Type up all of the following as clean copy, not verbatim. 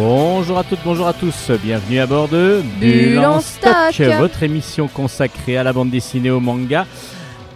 Bonjour à toutes, bonjour à tous, bienvenue à bord de Bulle en Stock, votre émission consacrée à la bande dessinée au manga.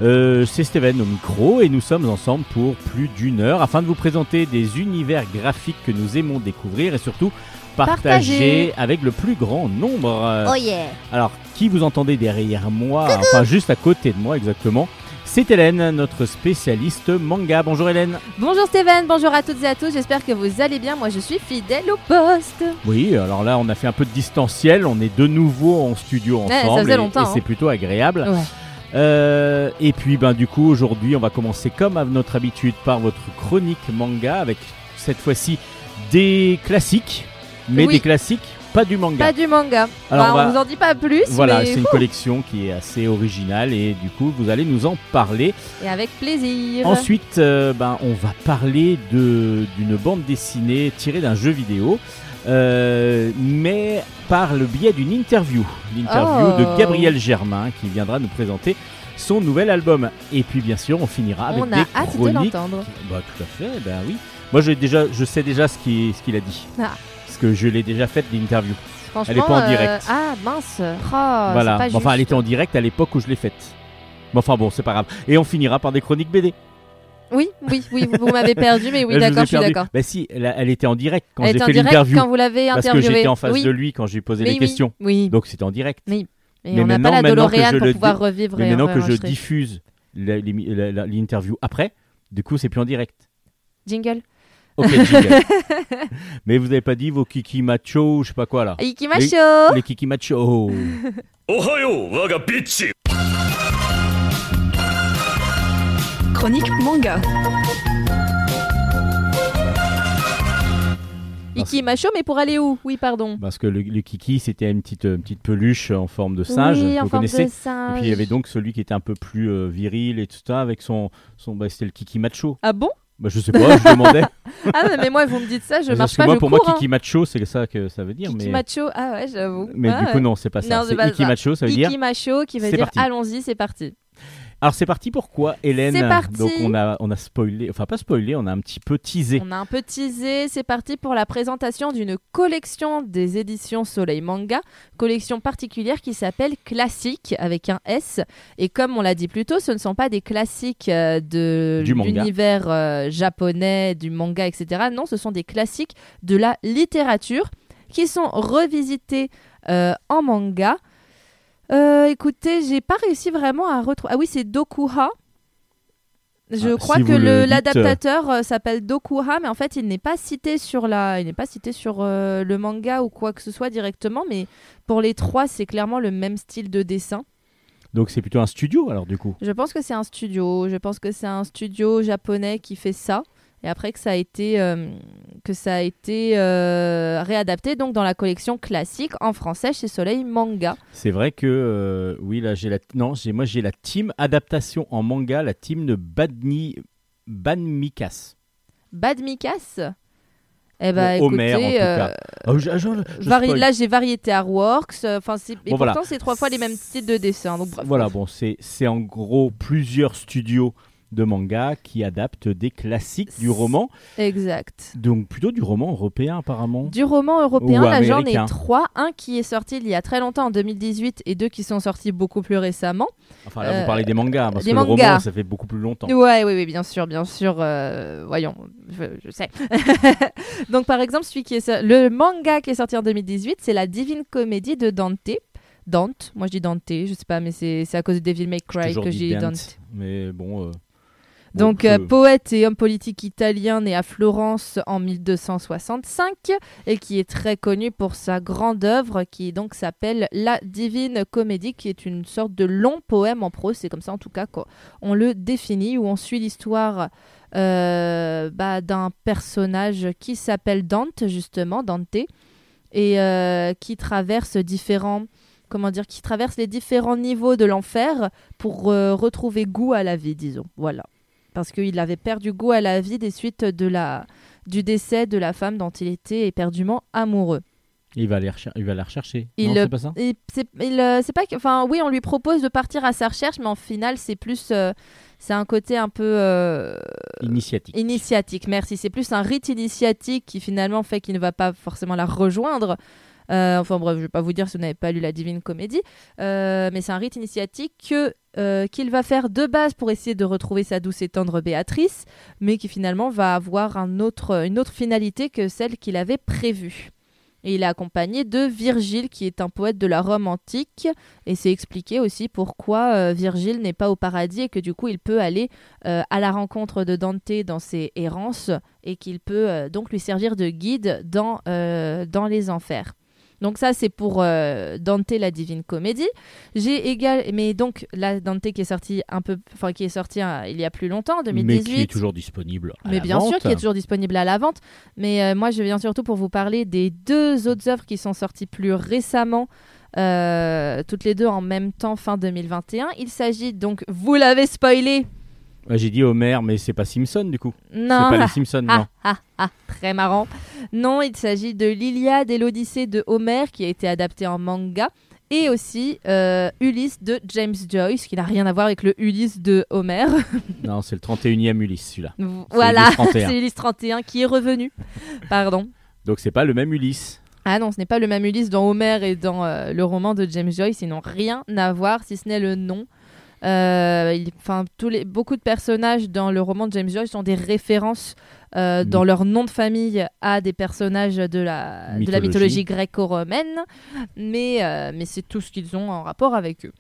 C'est Steven au micro et nous sommes ensemble pour plus d'une heure afin de vous présenter des univers graphiques que nous aimons découvrir et surtout partager avec le plus grand nombre. Oh yeah. Alors, qui vous entendez derrière moi, enfin juste à côté de moi exactement, c'est Hélène, notre spécialiste manga. Bonjour Hélène. Bonjour Steven, bonjour à toutes et à tous, j'espère que vous allez bien, moi je suis fidèle au poste. Oui, alors là on a fait un peu de distanciel, on est de nouveau en studio ensemble, ça faisait longtemps, et c'est plutôt agréable. Ouais. Et puis du coup aujourd'hui on va commencer comme à notre habitude par votre chronique manga avec cette fois-ci des classiques, mais des classiques pas du manga. Pas du manga. Alors on vous en dit pas plus. Voilà, mais... c'est une collection qui est assez originale et du coup vous allez nous en parler. Et avec plaisir. Ensuite on va parler d'une bande dessinée tirée d'un jeu vidéo. Mais par le biais d'une interview, de Gabriel Germain qui viendra nous présenter son nouvel album. Et puis bien sûr, on finira avec des chroniques. On a hâte de l'entendre. Tout à fait, oui. Moi, je sais déjà ce qu'il a dit, parce que je l'ai déjà faite l'interview. Elle n'est pas en direct. Ah mince. Voilà. C'est pas juste. Elle était en direct à l'époque où je l'ai faite. C'est pas grave. Et on finira par des chroniques BD. Oui, vous m'avez perdu, mais oui, d'accord, je suis d'accord. Si, elle était en direct quand j'ai fait l'interview. Quand vous l'avez interviewé. Parce que j'étais en face de lui quand j'ai posé les questions. Oui. Donc c'était en direct. Oui. Et mais on n'a pas la DeLorean pour pouvoir revivre. Mais maintenant que je diffuse l'interview après, du coup, c'est plus en direct. Jingle. Ok, jingle. Mais vous n'avez pas dit vos kiki macho, je sais pas quoi là. Kiki macho. Les kiki macho. Ohayo, waga bitch. Chronique manga. Iki macho, mais pour aller où ? Oui, pardon. Parce que le kiki, c'était une petite peluche en forme de singe, vous connaissez. Et puis il y avait donc celui qui était un peu plus viril et tout ça, avec son c'était le kiki macho. Ah bon ? Je sais pas, je demandais. Mais moi vous me dites ça, marche pas, je cours. Pour moi, kiki macho, c'est ça que ça veut dire. Kiki macho, j'avoue. Mais du coup non, c'est pas ça. C'est iki macho, ça veut dire. Iki macho qui veut dire allons-y, c'est parti. Alors c'est parti pour quoi, Hélène ? C'est parti. Donc on a spoilé, enfin pas spoilé, on a un petit peu teasé. On a un peu teasé, c'est parti pour la présentation d'une collection des éditions Soleil Manga, collection particulière qui s'appelle Classique avec un S. Et comme on l'a dit plus tôt, ce ne sont pas des classiques de l'univers japonais, du manga, etc. Non, ce sont des classiques de la littérature qui sont revisités en manga. Écoutez, j'ai pas réussi vraiment à retrouver... Ah oui, c'est Dokuha. Je crois que l'adaptateur s'appelle Dokuha, mais en fait, il n'est pas cité sur le manga ou quoi que ce soit directement, mais pour les trois, c'est clairement le même style de dessin. Donc c'est plutôt un studio, alors, du coup ? Je pense que c'est un studio. Je pense que c'est un studio japonais qui fait ça. Et après que ça a été réadapté donc dans la collection Classique en français chez Soleil Manga. C'est vrai que j'ai la team adaptation en manga, la team de Balumika. Balumika. Eh ben Homère, écoutez, en tout cas. Là j'ai Variété Artworks, pourtant c'est trois fois les mêmes styles de dessin. Donc bref. Voilà, bon, c'est en gros plusieurs studios de manga qui adaptent des classiques du roman. Exact. Donc plutôt du roman européen apparemment. Du roman européen, là j'en ai trois. Un qui est sorti il y a très longtemps en 2018 et deux qui sont sortis beaucoup plus récemment. Enfin là vous parlez des mangas parce que le roman ça fait beaucoup plus longtemps. Oui, bien sûr. Voyons, je sais. Donc par exemple celui qui est le manga qui est sorti en 2018, c'est la Divine Comédie de Dante. Moi je dis Dante, je sais pas, mais c'est à cause de Devil May Cry que j'ai dit Dante. Mais bon. Donc, poète et homme politique italien né à Florence en 1265 et qui est très connu pour sa grande œuvre qui donc s'appelle La Divine Comédie, qui est une sorte de long poème en prose, c'est comme ça en tout cas qu'on le définit, où on suit l'histoire d'un personnage qui s'appelle Dante, justement, Dante, et qui traverse les différents niveaux de l'enfer pour retrouver goût à la vie, disons, voilà. Parce qu'il avait perdu goût à la vie des suites du décès de la femme dont il était éperdument amoureux. Il va la rechercher. On lui propose de partir à sa recherche, mais en final, c'est plus. C'est un côté un peu. Initiatique, merci. C'est plus un rite initiatique qui finalement fait qu'il ne va pas forcément la rejoindre. Je ne vais pas vous dire si vous n'avez pas lu la Divine Comédie. Mais c'est un rite initiatique qu'il va faire de base pour essayer de retrouver sa douce et tendre Béatrice, mais qui finalement va avoir une autre finalité que celle qu'il avait prévue. Et il est accompagné de Virgile, qui est un poète de la Rome antique. Et c'est expliqué aussi pourquoi Virgile n'est pas au paradis et que du coup, il peut aller à la rencontre de Dante dans ses errances et qu'il peut donc lui servir de guide dans les enfers. Donc ça, c'est pour Dante, la Divine Comédie. Mais donc, là, Dante qui est sorti il y a plus longtemps, en 2018. Mais qui est toujours disponible à la vente. Mais bien sûr, qui est toujours disponible à la vente. Mais moi, je viens surtout pour vous parler des deux autres œuvres qui sont sorties plus récemment, toutes les deux en même temps, fin 2021. Il s'agit donc, vous l'avez spoilé. Ouais, j'ai dit Homère, mais c'est pas Simpson du coup. Non. C'est pas les Simpsons, non. Très marrant. Non, il s'agit de l'Iliade et l'Odyssée de Homère, qui a été adapté en manga, et aussi Ulysse de James Joyce, qui n'a rien à voir avec le Ulysse de Homère. Non, c'est le 31e Ulysse, celui-là. Voilà, c'est Ulysse 31 qui est revenu. Pardon. Donc c'est pas le même Ulysse. Ah non, ce n'est pas le même Ulysse dans Homère et dans le roman de James Joyce. Ils n'ont rien à voir, si ce n'est le nom. Beaucoup de personnages dans le roman de James Joyce sont des références dans leur nom de famille à des personnages de la mythologie gréco-romaine, mais c'est tout ce qu'ils ont en rapport avec eux.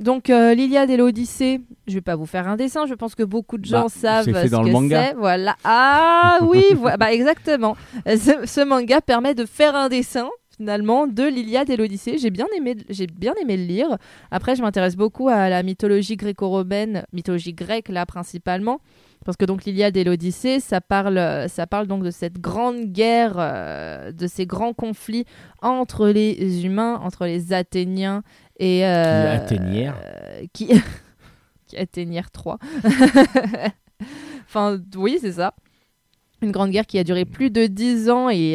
Donc l'Iliade et l'Odyssée, je vais pas vous faire un dessin, je pense que beaucoup de gens savent ce que manga. C'est. Voilà. Ah oui, exactement. Ce manga permet de faire un dessin. Finalement, de l'Iliade et l'Odyssée. J'ai bien aimé le lire. Après, je m'intéresse beaucoup à la mythologie gréco-romaine, mythologie grecque là principalement, parce que donc l'Iliade et l'Odyssée, ça parle donc de cette grande guerre, de ces grands conflits entre les humains, entre les Athéniens et qui Athénières 3. Oui, c'est ça. Une grande guerre qui a duré plus de 10 ans et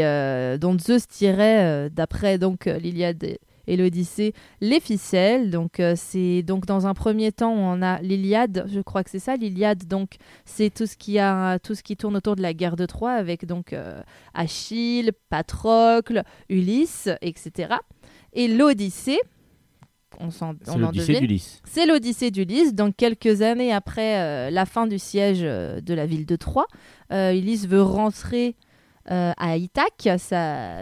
dont Zeus tirait, d'après donc l'Iliade et l'Odyssée, les ficelles. Donc c'est donc dans un premier temps on a l'Iliade, je crois que c'est ça l'Iliade. Donc c'est tout ce qui tourne autour de la guerre de Troie avec donc Achille, Patrocle, Ulysse, etc. Et l'Odyssée. C'est l'Odyssée d'Ulysse. C'est l'Odyssée d'Ulysse. Donc, quelques années après la fin du siège de la ville de Troie, Ulysse veut rentrer à Ithaque,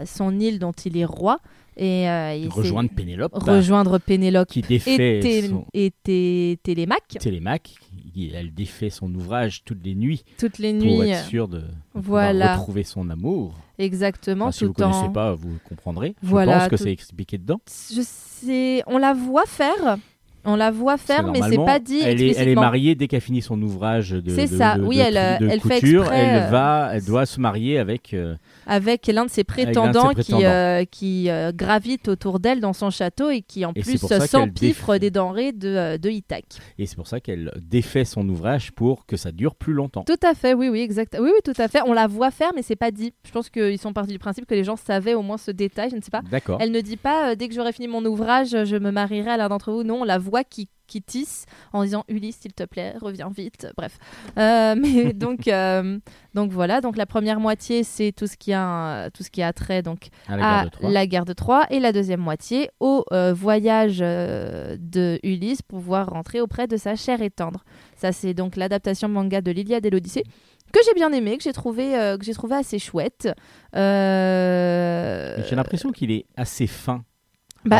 son île dont il est roi. Et il rejoindre Pénélope. Rejoindre Pénélope qui défait et Télémaque. Télémaque, elle défait son ouvrage toutes les nuits. Pour être sûre de retrouver son amour. Exactement. Enfin, si vous ne connaissez pas, vous comprendrez. Je pense que c'est expliqué dedans. On la voit faire, mais c'est pas dit explicitement. Elle est mariée dès qu'elle finit son ouvrage de couture. Elle doit se marier avec l'un de ses prétendants qui gravite autour d'elle dans son château et qui en plus s'empiffre des denrées de Ithaque. Et c'est pour ça qu'elle défait son ouvrage pour que ça dure plus longtemps. Tout à fait, oui, exact. Oui, tout à fait. On la voit faire, mais c'est pas dit. Je pense qu'ils sont partis du principe que les gens savaient au moins ce détail. Je ne sais pas. D'accord. Elle ne dit pas dès que j'aurai fini mon ouvrage, je me marierai à l'un d'entre vous. Non, on la voit qui tisse en disant Ulysse s'il te plaît reviens vite, bref mais donc voilà, donc la première moitié c'est tout ce qui a trait donc à la guerre de Troie et la deuxième moitié au voyage de Ulysse pour pouvoir rentrer auprès de sa chère et tendre. Ça c'est donc l'adaptation manga de l'Iliade et l'Odyssée que j'ai bien aimé, que j'ai trouvé assez chouette. J'ai l'impression qu'il est assez fin.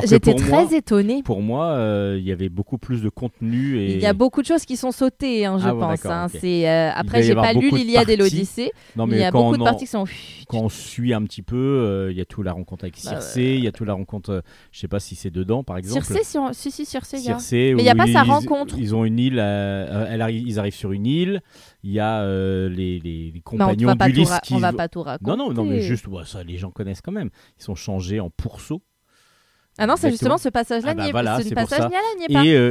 J'étais très étonnée. Pour moi, il y avait beaucoup plus de contenu. Il y a beaucoup de choses qui sont sautées, je pense. Okay. Après, j'ai pas lu l'Iliade et l'Odyssée. Non, mais il y a beaucoup de parties qui sont. Quand on suit un petit peu, il y a tout la rencontre avec Circé, il y a tout la rencontre. Je sais pas si c'est dedans, par exemple. Circé, si Circé. Mais il y a pas sa rencontre. Ils ont une île. Ils arrivent sur une île. Il y a les compagnons d'Ulysse qui. On va pas tout raconter. Non, mais juste, les gens connaissent quand même. Ils sont changés en pourceaux. Ah non, c'est justement ce passage-là, n'y est pas.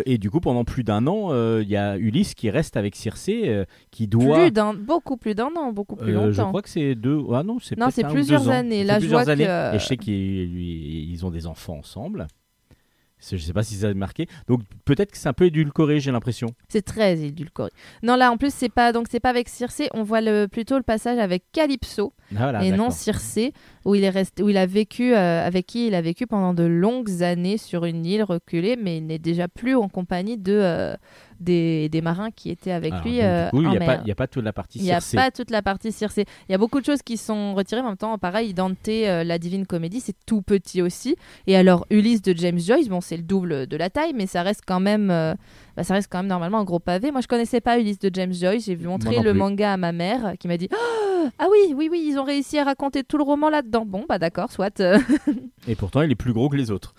Et du coup, pendant plus d'un an, il y a Ulysse qui reste avec Circé, qui doit... Beaucoup plus d'un an, beaucoup plus longtemps. Je crois que c'est plusieurs années. Là, je vois que... Et je sais qu'ils ont des enfants ensemble. Je ne sais pas si ça a marqué. Donc peut-être que c'est un peu édulcoré, j'ai l'impression. C'est très édulcoré. Non, là en plus, c'est pas avec Circé. On voit plutôt le passage avec Calypso non Circé, avec qui il a vécu pendant de longues années sur une île reculée, mais il n'est déjà plus en compagnie des marins qui étaient avec lui. Du coup, il n'y a pas toute la partie Circé. Il y a beaucoup de choses qui sont retirées. En même temps, pareil, Dante, la Divine Comédie, c'est tout petit aussi. Et alors, Ulysse de James Joyce, bon, c'est le double de la taille, mais ça reste quand même normalement un gros pavé. Moi, je connaissais pas Ulysse de James Joyce. J'ai montré le manga à ma mère, qui m'a dit ah oui, ils ont réussi à raconter tout le roman là-dedans. Bon, bah d'accord, soit. Et pourtant, il est plus gros que les autres.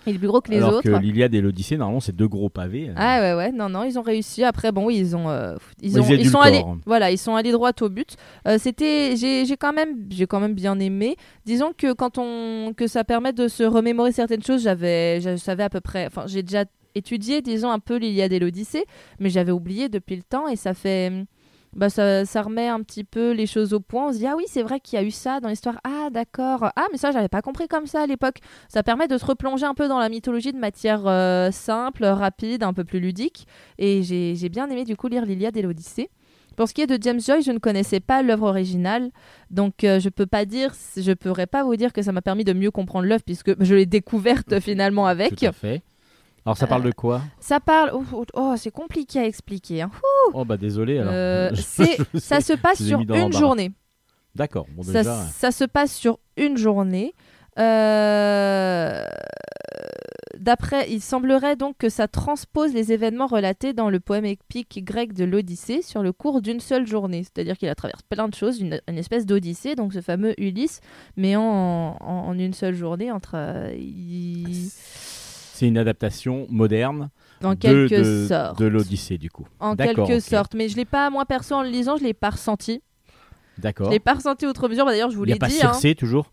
Alors que l'Iliade et l'Odyssée, normalement, c'est deux gros pavés. Ah ouais, non, ils ont réussi. Après, bon, ils sont allés droit au but. J'ai quand même bien aimé. Disons que que ça permet de se remémorer certaines choses. Je savais à peu près. Enfin, j'ai déjà étudié, disons, un peu l'Iliade et l'Odyssée, mais j'avais oublié depuis le temps, et ça fait. Bah ça remet un petit peu les choses au point. On se dit ah oui, c'est vrai qu'il y a eu ça dans l'histoire. Ah d'accord. Ah mais ça j'avais pas compris comme ça à l'époque. Ça permet de se replonger un peu dans la mythologie de matière simple, rapide, un peu plus ludique. Et j'ai bien aimé du coup lire l'Iliade et l'Odyssée. Pour ce qui est de James Joyce, je ne connaissais pas l'œuvre originale, donc je pourrais pas vous dire que ça m'a permis de mieux comprendre l'œuvre puisque je l'ai découverte finalement avec. Tout à fait. Alors ça parle de quoi ? Ça parle... Oh, c'est compliqué à expliquer. Hein. Oh bah désolé alors. Ça se passe sur une journée. D'accord. Bon, déjà, ça se passe sur une journée. D'après, il semblerait donc que ça transpose les événements relatés dans le poème épique grec de l'Odyssée sur le cours d'une seule journée. C'est-à-dire qu'il a traversé plein de choses, une espèce d'Odyssée, donc ce fameux Ulysse, mais en une seule journée entre... C'est une adaptation moderne de l'Odyssée, du coup. En quelque sorte. Mais je l'ai pas, moi perso, en le lisant, je l'ai pas ressenti. D'accord. Je l'ai pas ressenti outre mesure. D'ailleurs, je vous l'ai dit. Il n'y a pas Circé, toujours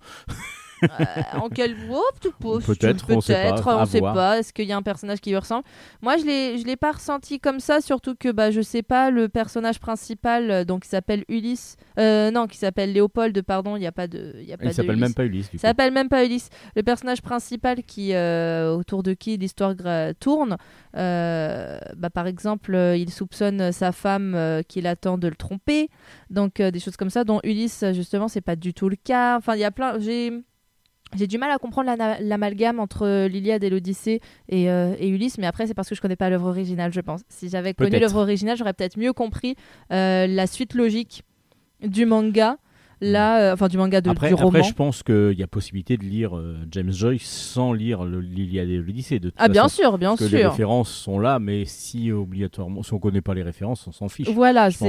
en quel groupe peut-être, on ne sait pas. Est-ce qu'il y a un personnage qui lui ressemble ? Moi, je l'ai pas ressenti comme ça, surtout que je sais pas, le personnage principal, donc qui s'appelle Ulysse, qui s'appelle Léopold, pardon, il s'appelle même pas Ulysse. Ça s'appelle même pas Ulysse. Le personnage principal autour de qui l'histoire tourne, par exemple, il soupçonne sa femme qu'il attend de le tromper, donc des choses comme ça. Dont Ulysse, justement, c'est pas du tout le cas. Enfin, il y a plein. J'ai du mal à comprendre l'amalgame entre l'Iliade et l'Odyssée et Ulysse, mais après c'est parce que je connais pas l'œuvre originale, je pense. Si j'avais connu l'œuvre originale, j'aurais peut-être mieux compris la suite logique du manga. Du roman. Après, je pense qu'il y a possibilité de lire James Joyce sans lire l'Iliade et l'Odyssée. De toute façon, bien sûr. Les références sont là, mais si on ne connaît pas les références, on s'en fiche. Voilà, ça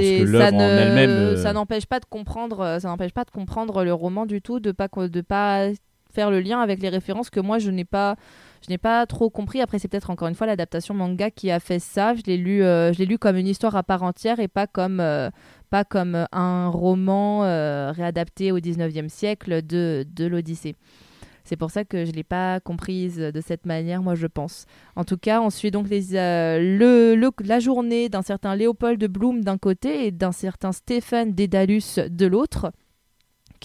n'empêche pas de comprendre le roman du tout, de pas faire le lien avec les références que moi je n'ai pas trop compris. Après, c'est peut-être encore une fois l'adaptation manga qui a fait ça. Je l'ai lu comme une histoire à part entière et pas comme un roman réadapté au 19e siècle de l'Odyssée. C'est pour ça que je ne l'ai pas comprise de cette manière, moi, je pense. En tout cas, on suit donc la journée d'un certain Léopold Bloom d'un côté et d'un certain Stéphane Dédalus de l'autre,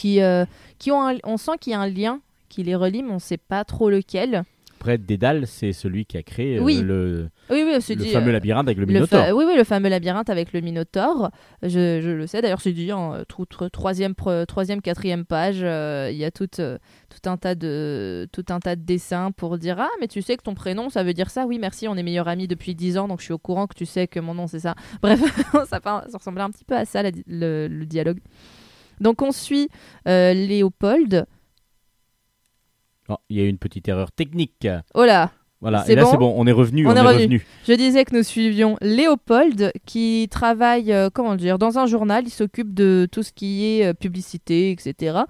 on sent qu'il y a un lien qui les relie, mais on ne sait pas trop lequel. Après, Dédale, c'est celui qui a créé le fameux labyrinthe avec le Minotaure. Le fameux labyrinthe avec le Minotaure. Je le sais, d'ailleurs, c'est dit en troisième, quatrième page. Il y a tout un tas de dessins pour dire « Ah, mais tu sais que ton prénom, ça veut dire ça. Oui, merci, on est meilleurs amis depuis 10 ans, donc je suis au courant que tu sais que mon nom, c'est ça. » Bref, ça ressemblait un petit peu à ça, le dialogue. Donc, on suit Léopold... Oh, il y a eu une petite erreur technique. Oh là. Voilà, et là c'est bon, on est revenu. Je disais que nous suivions Léopold qui travaille dans un journal, il s'occupe de tout ce qui est publicité, etc.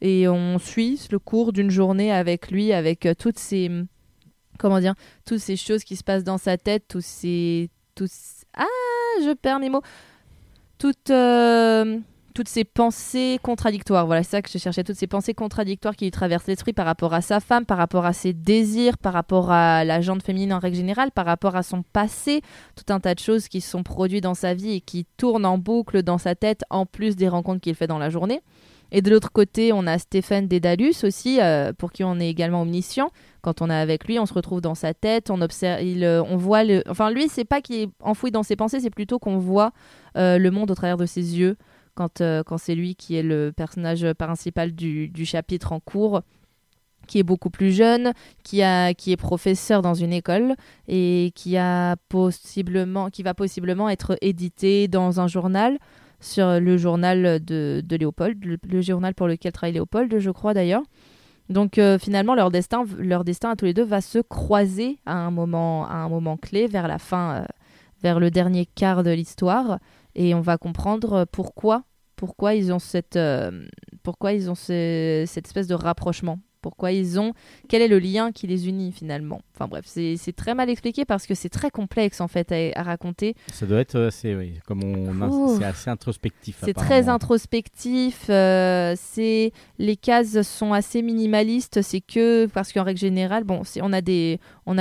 Et on suit le cours d'une journée avec lui, avec toutes ces choses qui se passent dans sa tête, je perds mes mots. toutes ces pensées contradictoires. Voilà, c'est ça que je cherchais, toutes ces pensées contradictoires qui lui traversent l'esprit par rapport à sa femme, par rapport à ses désirs, par rapport à la gente féminine en règle générale, par rapport à son passé, tout un tas de choses qui sont produites dans sa vie et qui tournent en boucle dans sa tête, en plus des rencontres qu'il fait dans la journée. Et de l'autre côté, on a Stéphane Dédalus aussi, pour qui on est également omniscient. Quand on est avec lui, on se retrouve dans sa tête, on observe, on voit le... Enfin, lui, c'est pas qu'il est enfoui dans ses pensées, c'est plutôt qu'on voit le monde au travers de ses yeux quand c'est lui qui est le personnage principal du chapitre en cours, qui est beaucoup plus jeune, qui est professeur dans une école et qui va possiblement être édité dans un journal, sur le journal de Léopold, le journal pour lequel travaille Léopold, je crois d'ailleurs. Donc finalement, leur destin à tous les deux va se croiser à un moment clé, vers la fin, vers le dernier quart de l'histoire, et on va comprendre pourquoi ils ont cette espèce de rapprochement. Quel est le lien qui les unit finalement ? Enfin bref, c'est très mal expliqué parce que c'est très complexe en fait à raconter. Ça doit être assez, oui, c'est assez introspectif. C'est très introspectif. Les cases sont assez minimalistes. C'est que parce qu'en règle générale, on a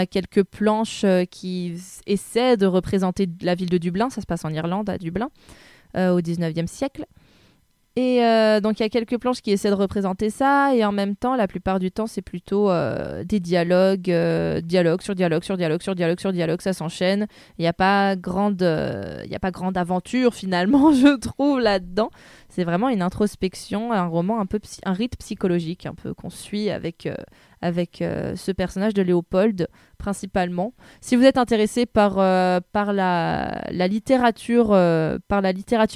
quelques planches qui essaient de représenter la ville de Dublin. Ça se passe en Irlande, à Dublin, au 19e siècle. Et donc il y a quelques planches qui essaient de représenter ça, et en même temps la plupart du temps c'est plutôt des dialogues, dialogue sur dialogue, ça s'enchaîne. Il n'y a pas grande aventure finalement, je trouve, là-dedans. C'est vraiment une introspection, un roman un rythme psychologique un peu qu'on suit avec ce personnage de Léopold principalement. Si vous êtes intéressé par la littérature,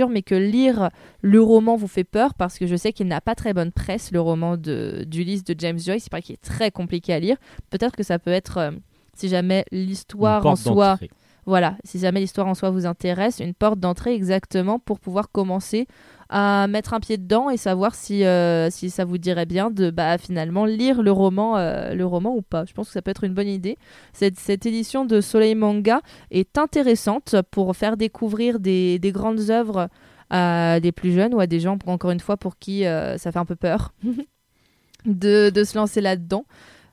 mais que lire le roman vous fait peur, parce que je sais qu'il n'a pas très bonne presse, le roman d'Ulysse de James Joyce, il paraît qu'il est très compliqué à lire. Peut-être que ça peut être, si jamais l'histoire en soi... Voilà, si jamais l'histoire en soi vous intéresse, une porte d'entrée exactement pour pouvoir commencer à mettre un pied dedans et savoir si ça vous dirait bien de finalement lire le roman ou pas. Je pense que ça peut être une bonne idée. Cette édition de Soleil Manga est intéressante pour faire découvrir des grandes œuvres à des plus jeunes ou à des gens, encore une fois, pour qui ça fait un peu peur de se lancer là-dedans.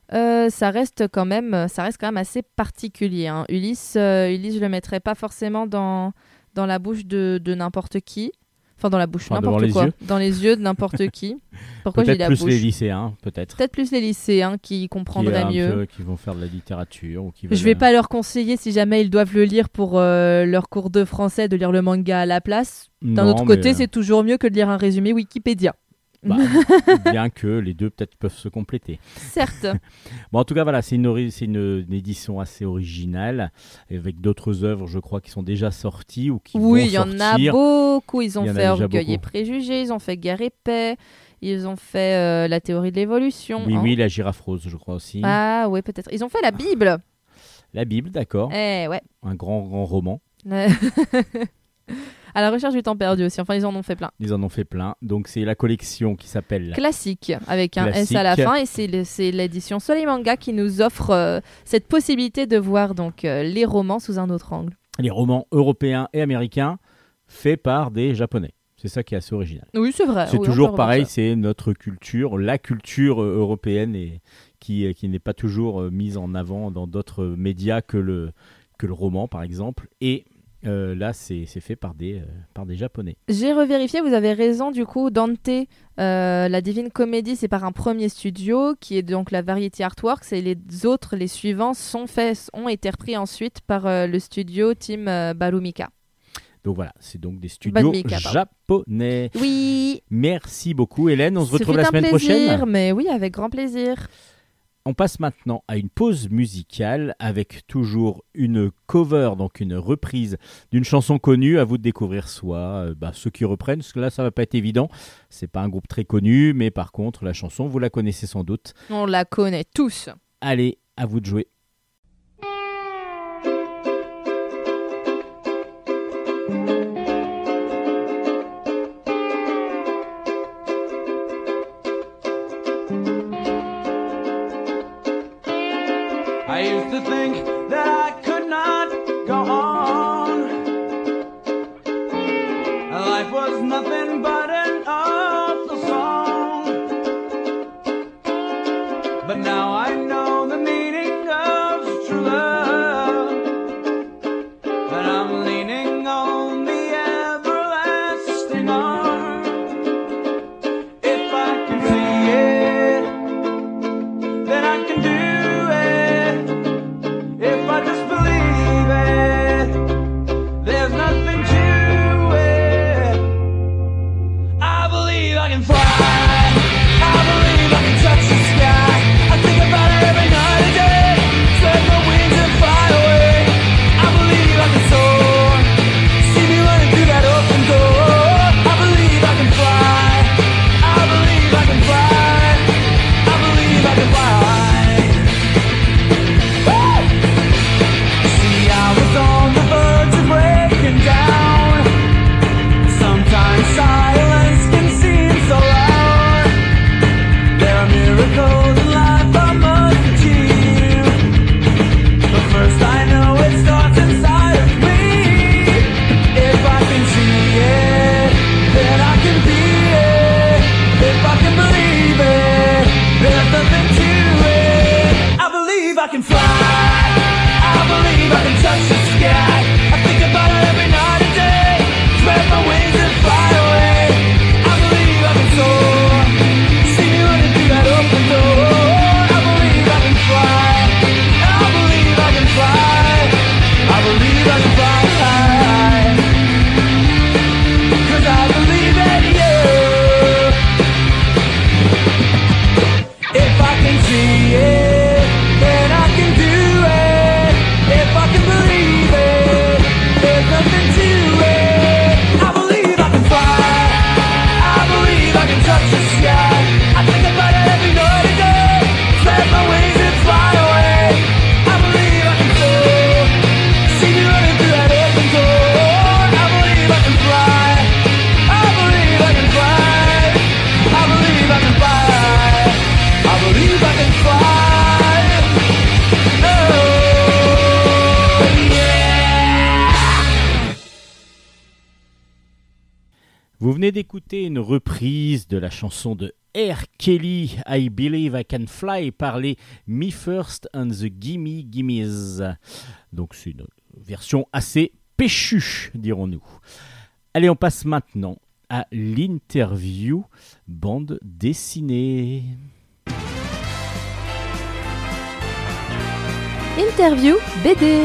Ça reste quand même assez particulier, hein. Ulysse, je le mettrais pas forcément dans la bouche de n'importe qui. Enfin, dans la bouche, enfin, n'importe quoi. Dans les yeux de n'importe qui. Pourquoi j'ai la bouche ? Peut-être plus les lycéens qui comprendraient mieux. Qui vont faire de la littérature. Je vais pas leur conseiller, si jamais ils doivent le lire pour leur cours de français, de lire le manga à la place. D'un autre côté, c'est toujours mieux que de lire un résumé Wikipédia. Bien que les deux peut-être peuvent se compléter. Certes. Bon, en tout cas, voilà, c'est une édition assez originale, avec d'autres œuvres, je crois, qui sont déjà sorties ou qui vont sortir. Oui, il y en a beaucoup. Ils ont fait Orgueil et Préjugés, ils ont fait Guerre et Paix, ils ont fait La théorie de l'évolution. Oui, La girafe rose, je crois aussi. Ah oui, peut-être. Ils ont fait La Bible. La Bible, d'accord. Eh ouais. Un grand roman. À la recherche du temps perdu aussi. Enfin, ils en ont fait plein. Donc, c'est la collection qui s'appelle... Classique, avec un S à la fin. Et c'est l'édition Soleil Manga qui nous offre cette possibilité de voir donc, les romans sous un autre angle. Les romans européens et américains faits par des Japonais. C'est ça qui est assez original. Oui, c'est vrai. C'est toujours pareil, c'est notre culture, la culture européenne qui n'est pas toujours mise en avant dans d'autres médias que le roman, par exemple. Et... là, c'est fait par des Japonais. J'ai revérifié, vous avez raison, du coup, Dante, la Divine Comédie, c'est par un premier studio, qui est donc la Variety Artworks, et les suivants ont été repris ensuite par le studio Team Balumika. Donc voilà, c'est donc des studios japonais. Oui. Merci beaucoup, Hélène, on se retrouve la semaine prochaine. Mais oui, avec grand plaisir. On passe maintenant à une pause musicale avec toujours une cover, donc une reprise d'une chanson connue. À vous de découvrir soit ceux qui reprennent, parce que là ça va pas être évident. C'est pas un groupe très connu, mais par contre la chanson vous la connaissez sans doute. On la connaît tous. Allez, à vous de jouer. I used to think that I could not go on. Life was nothing but a there's nothing to it. I believe I can fly. I believe I can touch the sky. I think about it every night and day. Spread my wings and fly away. I believe I can soar. See me running through that open door. I believe I can fly. I believe I can fly. I believe I can fly. I can fly. I believe I can touch the sky. I think about it every night and day. Spread my wings and fly away. I believe I can soar. See me running through that open door. I believe I can fly. I believe I can fly. I believe I can fly. 'Cause I believe in you. If I can see it. Vous venez d'écouter une reprise de la chanson de R. Kelly, I Believe I Can Fly, par les Me First and the Gimme Gimmes. Donc c'est une version assez péchue, dirons-nous. Allez, on passe maintenant à l'interview bande dessinée. Interview BD.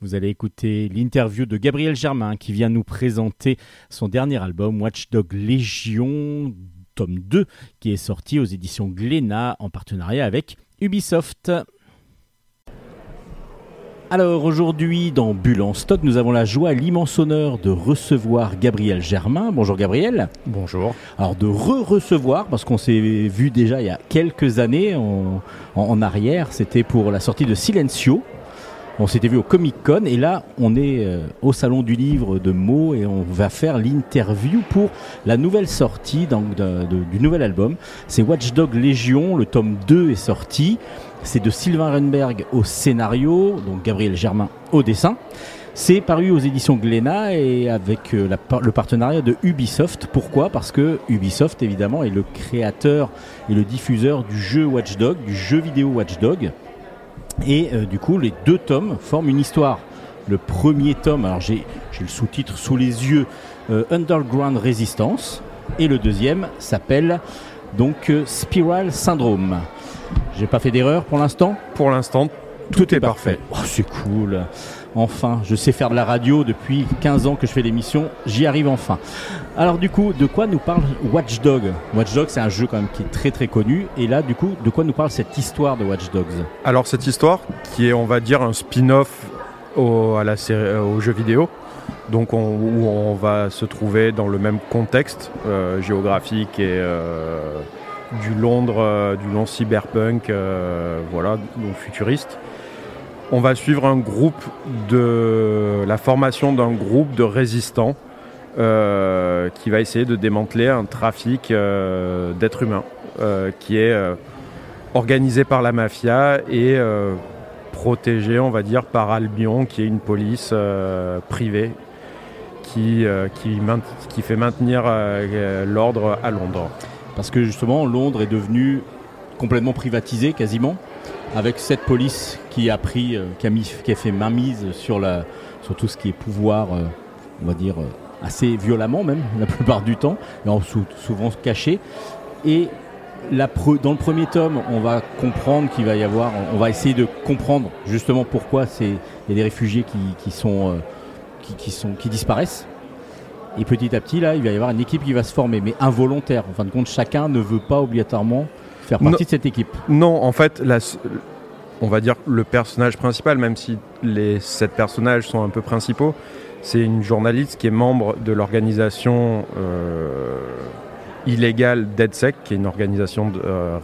Vous allez écouter l'interview de Gabriel Germain qui vient nous présenter son dernier album Watch Dogs Legion, tome 2, qui est sorti aux éditions Glénat en partenariat avec Ubisoft. Alors aujourd'hui dans Bulle en Stock, nous avons la joie, l'immense honneur de recevoir Gabriel Germain. Bonjour Gabriel. Bonjour. Alors de re-recevoir, parce qu'on s'est vu déjà il y a quelques années en arrière, c'était pour la sortie de Silencio. On s'était vu au Comic-Con et là, on est au Salon du Livre de Meaux et on va faire l'interview pour la nouvelle sortie du nouvel album. C'est Watch Dogs Legion, le tome 2 est sorti. C'est de Sylvain Runberg au scénario, donc Gabriel Germain au dessin. C'est paru aux éditions Glénat et avec le partenariat de Ubisoft. Pourquoi ? Parce que Ubisoft, évidemment, est le créateur et le diffuseur du jeu Watch Dogs, du jeu vidéo Watch Dogs. Et du coup, les deux tomes forment une histoire. Le premier tome, alors j'ai le sous-titre sous les yeux, Underground Resistance, et le deuxième s'appelle donc Spiral Syndrome. J'ai pas fait d'erreur pour l'instant ? Pour l'instant, tout est parfait. Oh, c'est cool. Enfin, je sais faire de la radio depuis 15 ans que je fais l'émission, j'y arrive enfin. Alors du coup, de quoi nous parle Watch Dogs ? Watch Dogs, c'est un jeu quand même qui est très très connu. Et là, du coup, de quoi nous parle cette histoire de Watch Dogs ? Alors cette histoire, qui est, on va dire, un spin-off au jeu vidéo, donc où on va se trouver dans le même contexte géographique et du Londres cyberpunk, voilà, donc futuriste. On va suivre la formation d'un groupe de résistants qui va essayer de démanteler un trafic d'êtres humains qui est organisé par la mafia et protégé, on va dire, par Albion, qui est une police privée qui fait maintenir l'ordre à Londres. Parce que justement, Londres est devenue complètement privatisée quasiment, avec cette police qui a fait mainmise sur tout ce qui est pouvoir, on va dire, assez violemment même, la plupart du temps, souvent caché. Et Dans le premier tome, on va comprendre qu'il va y avoir, on va essayer de comprendre justement pourquoi il y a des réfugiés qui disparaissent. Et petit à petit, là, il va y avoir une équipe qui va se former, mais involontaire. En fin de compte, chacun ne veut pas obligatoirement faire partie de cette équipe. Non, en fait, on va dire le personnage principal, même si les 7 personnages sont un peu principaux, c'est une journaliste qui est membre de l'organisation illégale DedSec, qui est une organisation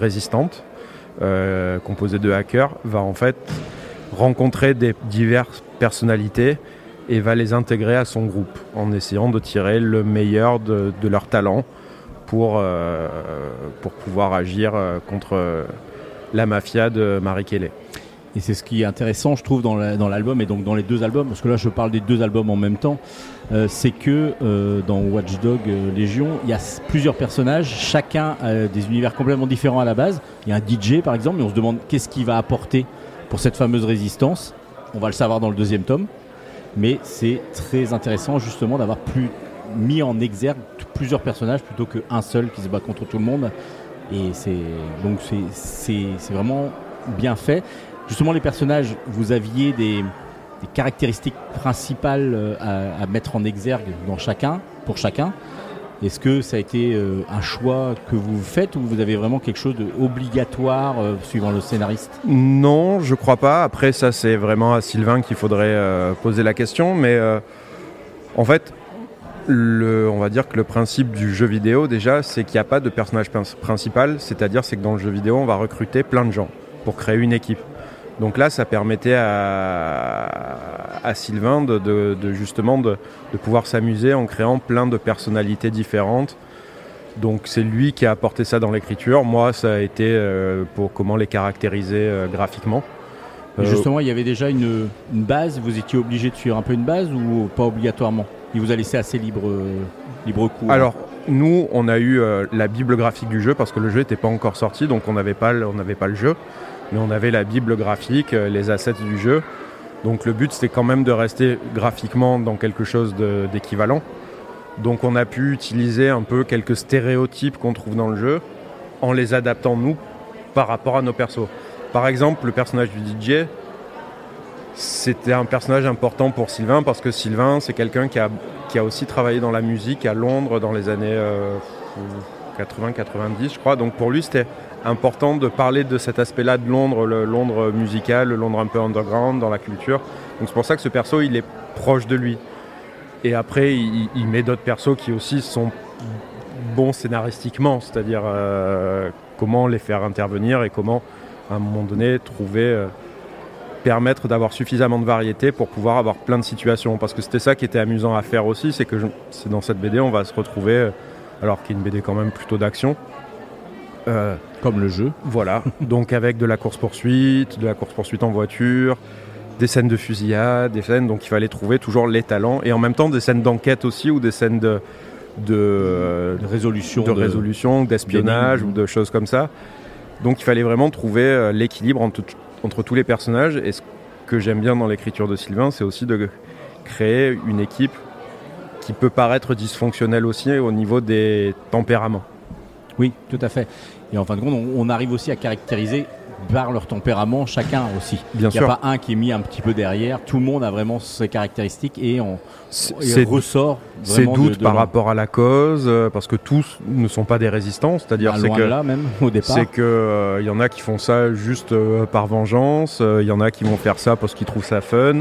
résistante, composée de hackers, va en fait rencontrer des diverses personnalités et va les intégrer à son groupe en essayant de tirer le meilleur de leur talent pour pouvoir agir contre la mafia de Marie Kelly. Et c'est ce qui est intéressant, je trouve, dans l'album, et donc dans les 2 albums, parce que là je parle des 2 albums en même temps, c'est que dans Watch Dogs Legion, il y a plusieurs personnages, chacun a des univers complètement différents à la base. Il y a un DJ par exemple, et on se demande qu'est-ce qu'il va apporter pour cette fameuse résistance. On va le savoir dans le 2e tome, mais c'est très intéressant justement d'avoir mis en exergue plusieurs personnages plutôt qu'un seul qui se bat contre tout le monde. Et c'est vraiment bien fait. Justement, les personnages, vous aviez des caractéristiques principales à mettre en exergue pour chacun. Est-ce que ça a été un choix que vous faites ou vous avez vraiment quelque chose d'obligatoire suivant le scénariste ? Non, je crois pas. Après, ça, c'est vraiment à Sylvain qu'il faudrait poser la question. Mais en fait, on va dire que le principe du jeu vidéo, déjà, c'est qu'il n'y a pas de personnage principal. C'est-à-dire que dans le jeu vidéo, on va recruter plein de gens pour créer une équipe. Donc là, ça permettait à Sylvain de pouvoir s'amuser en créant plein de personnalités différentes. Donc c'est lui qui a apporté ça dans l'écriture. Moi, ça a été pour comment les caractériser graphiquement. Justement, il y avait déjà une base. Vous étiez obligé de suivre un peu une base ou pas obligatoirement ? Il vous a laissé assez libre cours. Alors, nous, on a eu la bible graphique du jeu parce que le jeu n'était pas encore sorti, donc on n'avait pas le jeu. Mais on avait la bible graphique, les assets du jeu. Donc le but, c'était quand même de rester graphiquement dans quelque chose d'équivalent. Donc on a pu utiliser un peu quelques stéréotypes qu'on trouve dans le jeu en les adaptant, nous, par rapport à nos persos. Par exemple, le personnage du DJ, c'était un personnage important pour Sylvain parce que Sylvain, c'est quelqu'un qui a aussi travaillé dans la musique à Londres dans les années 80-90, je crois. Donc pour lui, c'était important de parler de cet aspect-là de Londres, le Londres musical, le Londres un peu underground dans la culture. Donc c'est pour ça que ce perso, il est proche de lui. Et après, il met d'autres persos qui aussi sont bons scénaristiquement, c'est-à-dire comment les faire intervenir et comment, à un moment donné, trouver, permettre d'avoir suffisamment de variété pour pouvoir avoir plein de situations. Parce que c'était ça qui était amusant à faire aussi, c'est que c'est dans cette BD, on va se retrouver, alors qu'il y a une BD quand même plutôt d'action, comme le jeu. Voilà, donc avec de la course-poursuite en voiture, des scènes de fusillade, des scènes, donc il fallait trouver toujours les talents et en même temps des scènes d'enquête aussi ou des scènes de résolution, d'espionnage ou de choses comme ça. Donc il fallait vraiment trouver l'équilibre entre tous les personnages et ce que j'aime bien dans l'écriture de Sylvain, c'est aussi de créer une équipe qui peut paraître dysfonctionnelle aussi au niveau des tempéraments. Oui, tout à fait. Et en fin de compte, on arrive aussi à caractériser par leur tempérament chacun aussi. Bien sûr. Il n'y a pas un qui est mis un petit peu derrière. Tout le monde a vraiment ses caractéristiques et ressort vraiment ses doutes par rapport à la cause, parce que tous ne sont pas des résistants. C'est-à-dire là même au départ. C'est que il y en a qui font ça juste par vengeance. Il y en a qui vont faire ça parce qu'ils trouvent ça fun.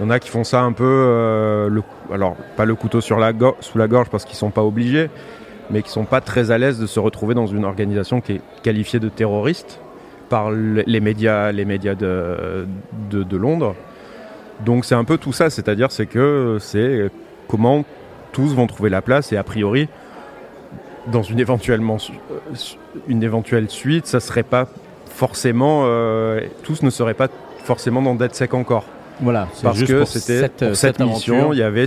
Il y en a qui font ça un peu, alors pas le couteau sous la gorge parce qu'ils sont pas obligés, mais qui ne sont pas très à l'aise de se retrouver dans une organisation qui est qualifiée de terroriste par les médias de Londres. Donc c'est un peu tout ça, c'est-à-dire c'est comment tous vont trouver la place, et a priori, dans une éventuelle suite, ça serait pas forcément, tous ne seraient pas forcément dans DedSec encore. Voilà, c'est parce juste que c'était cette mission, il y avait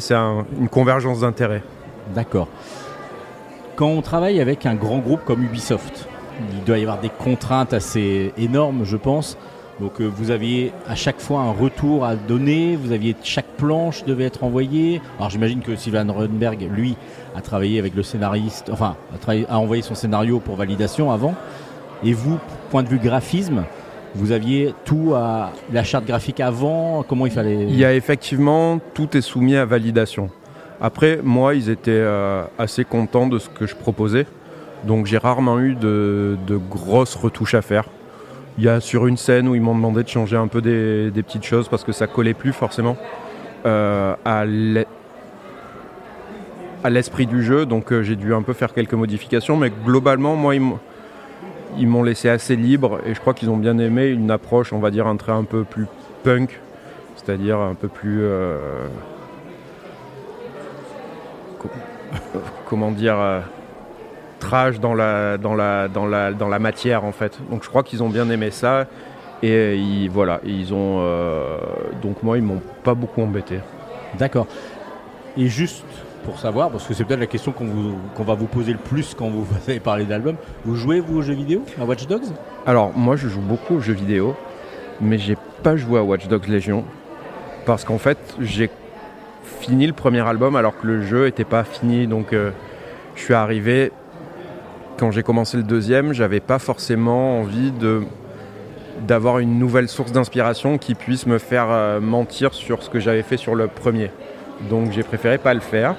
une convergence d'intérêts. D'accord. Quand on travaille avec un grand groupe comme Ubisoft, il doit y avoir des contraintes assez énormes, je pense. Donc vous aviez à chaque fois un retour à donner, chaque planche devait être envoyée. Alors j'imagine que Sylvain Runberg, lui, a travaillé avec le scénariste, a envoyé son scénario pour validation avant. Et vous, point de vue graphisme, vous aviez tout à la charte graphique avant, comment il fallait... Il y a effectivement, tout est soumis à validation. Après, moi, ils étaient assez contents de ce que je proposais. Donc j'ai rarement eu de grosses retouches à faire. Il y a sur une scène où ils m'ont demandé de changer un peu des petites choses parce que ça collait plus forcément à l'esprit du jeu. Donc j'ai dû un peu faire quelques modifications. Mais globalement, moi, ils m'ont laissé assez libre. Et je crois qu'ils ont bien aimé une approche, on va dire, un trait un peu plus punk. C'est-à-dire un peu plus... comment dire... trash dans la matière en fait. Donc je crois qu'ils ont bien aimé ça et donc moi ils m'ont pas beaucoup embêté. D'accord. Et juste pour savoir, parce que c'est peut-être la question qu'on va vous poser le plus quand vous allez parler d'album, vous jouez vous aux jeux vidéo, à Watch Dogs ? Alors moi je joue beaucoup aux jeux vidéo, mais j'ai pas joué à Watch Dogs Legion parce qu'en fait j'ai fini le premier album alors que le jeu était pas fini, donc je suis arrivé. Quand j'ai commencé le deuxième, j'avais pas forcément envie d'avoir une nouvelle source d'inspiration qui puisse me faire mentir sur ce que j'avais fait sur le premier. Donc j'ai préféré pas le faire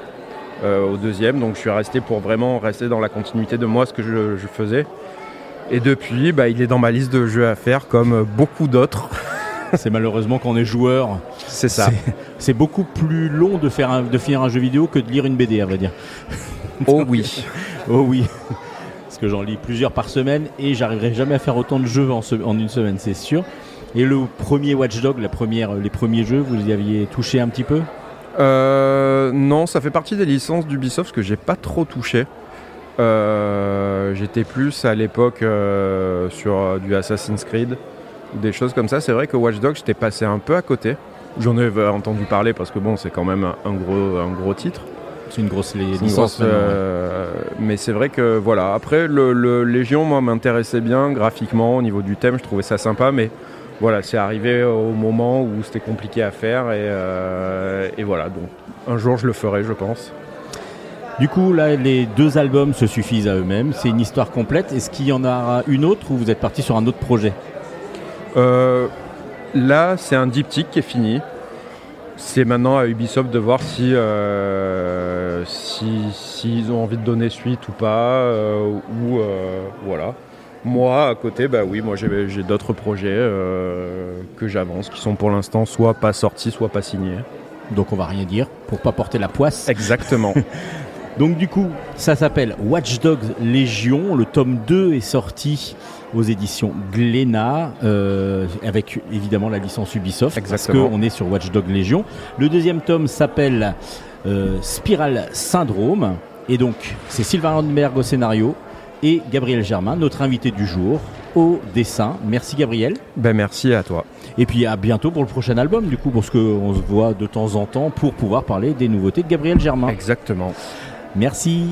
au deuxième. Donc je suis resté pour vraiment rester dans la continuité de moi, ce que je faisais. Et depuis, bah, il est dans ma liste de jeux à faire comme beaucoup d'autres. C'est malheureusement quand on est joueur. C'est ça. C'est beaucoup plus long de finir un jeu vidéo que de lire une BD, à vrai dire. Oh oui. Oh oui. Que j'en lis plusieurs par semaine et j'arriverai jamais à faire autant de jeux en une semaine, c'est sûr. Et le premier Watch Dogs, les premiers jeux, vous y aviez touché un petit peu ? Non, ça fait partie des licences d'Ubisoft que j'ai pas trop touché. J'étais plus à l'époque sur du Assassin's Creed, des choses comme ça. C'est vrai que Watch Dogs, j'étais passé un peu à côté. J'en ai entendu parler parce que bon, c'est quand même un gros titre. C'est une grosse licence. Mais c'est vrai que voilà. Après, le Légion, moi, m'intéressait bien graphiquement, au niveau du thème, je trouvais ça sympa. Mais voilà, c'est arrivé au moment où c'était compliqué à faire. Et voilà, donc un jour, je le ferai, je pense. Du coup, là, les deux albums se suffisent à eux-mêmes. C'est une histoire complète. Est-ce qu'il y en a une autre ou vous êtes parti sur un autre projet ? Là, c'est un diptyque qui est fini. C'est maintenant à Ubisoft de voir si ils ont envie de donner suite ou pas, voilà. Moi, à côté, bah oui, moi j'ai d'autres projets que j'avance, qui sont pour l'instant soit pas sortis, soit pas signés. Donc on va rien dire, pour pas porter la poisse. Exactement. Donc du coup, ça s'appelle Watch Dogs Legion, le tome 2 est sorti aux éditions Glénat, avec évidemment la licence Ubisoft. Exactement. Parce qu'on est sur Watch Dogs Legion. Le deuxième tome s'appelle Spiral Syndrome, et donc c'est Sylvain Runberg au scénario et Gabriel Germain, notre invité du jour, au dessin. Merci Gabriel. Ben merci à toi. Et puis à bientôt pour le prochain album, du coup, parce qu'on se voit de temps en temps pour pouvoir parler des nouveautés de Gabriel Germain. Exactement. Merci.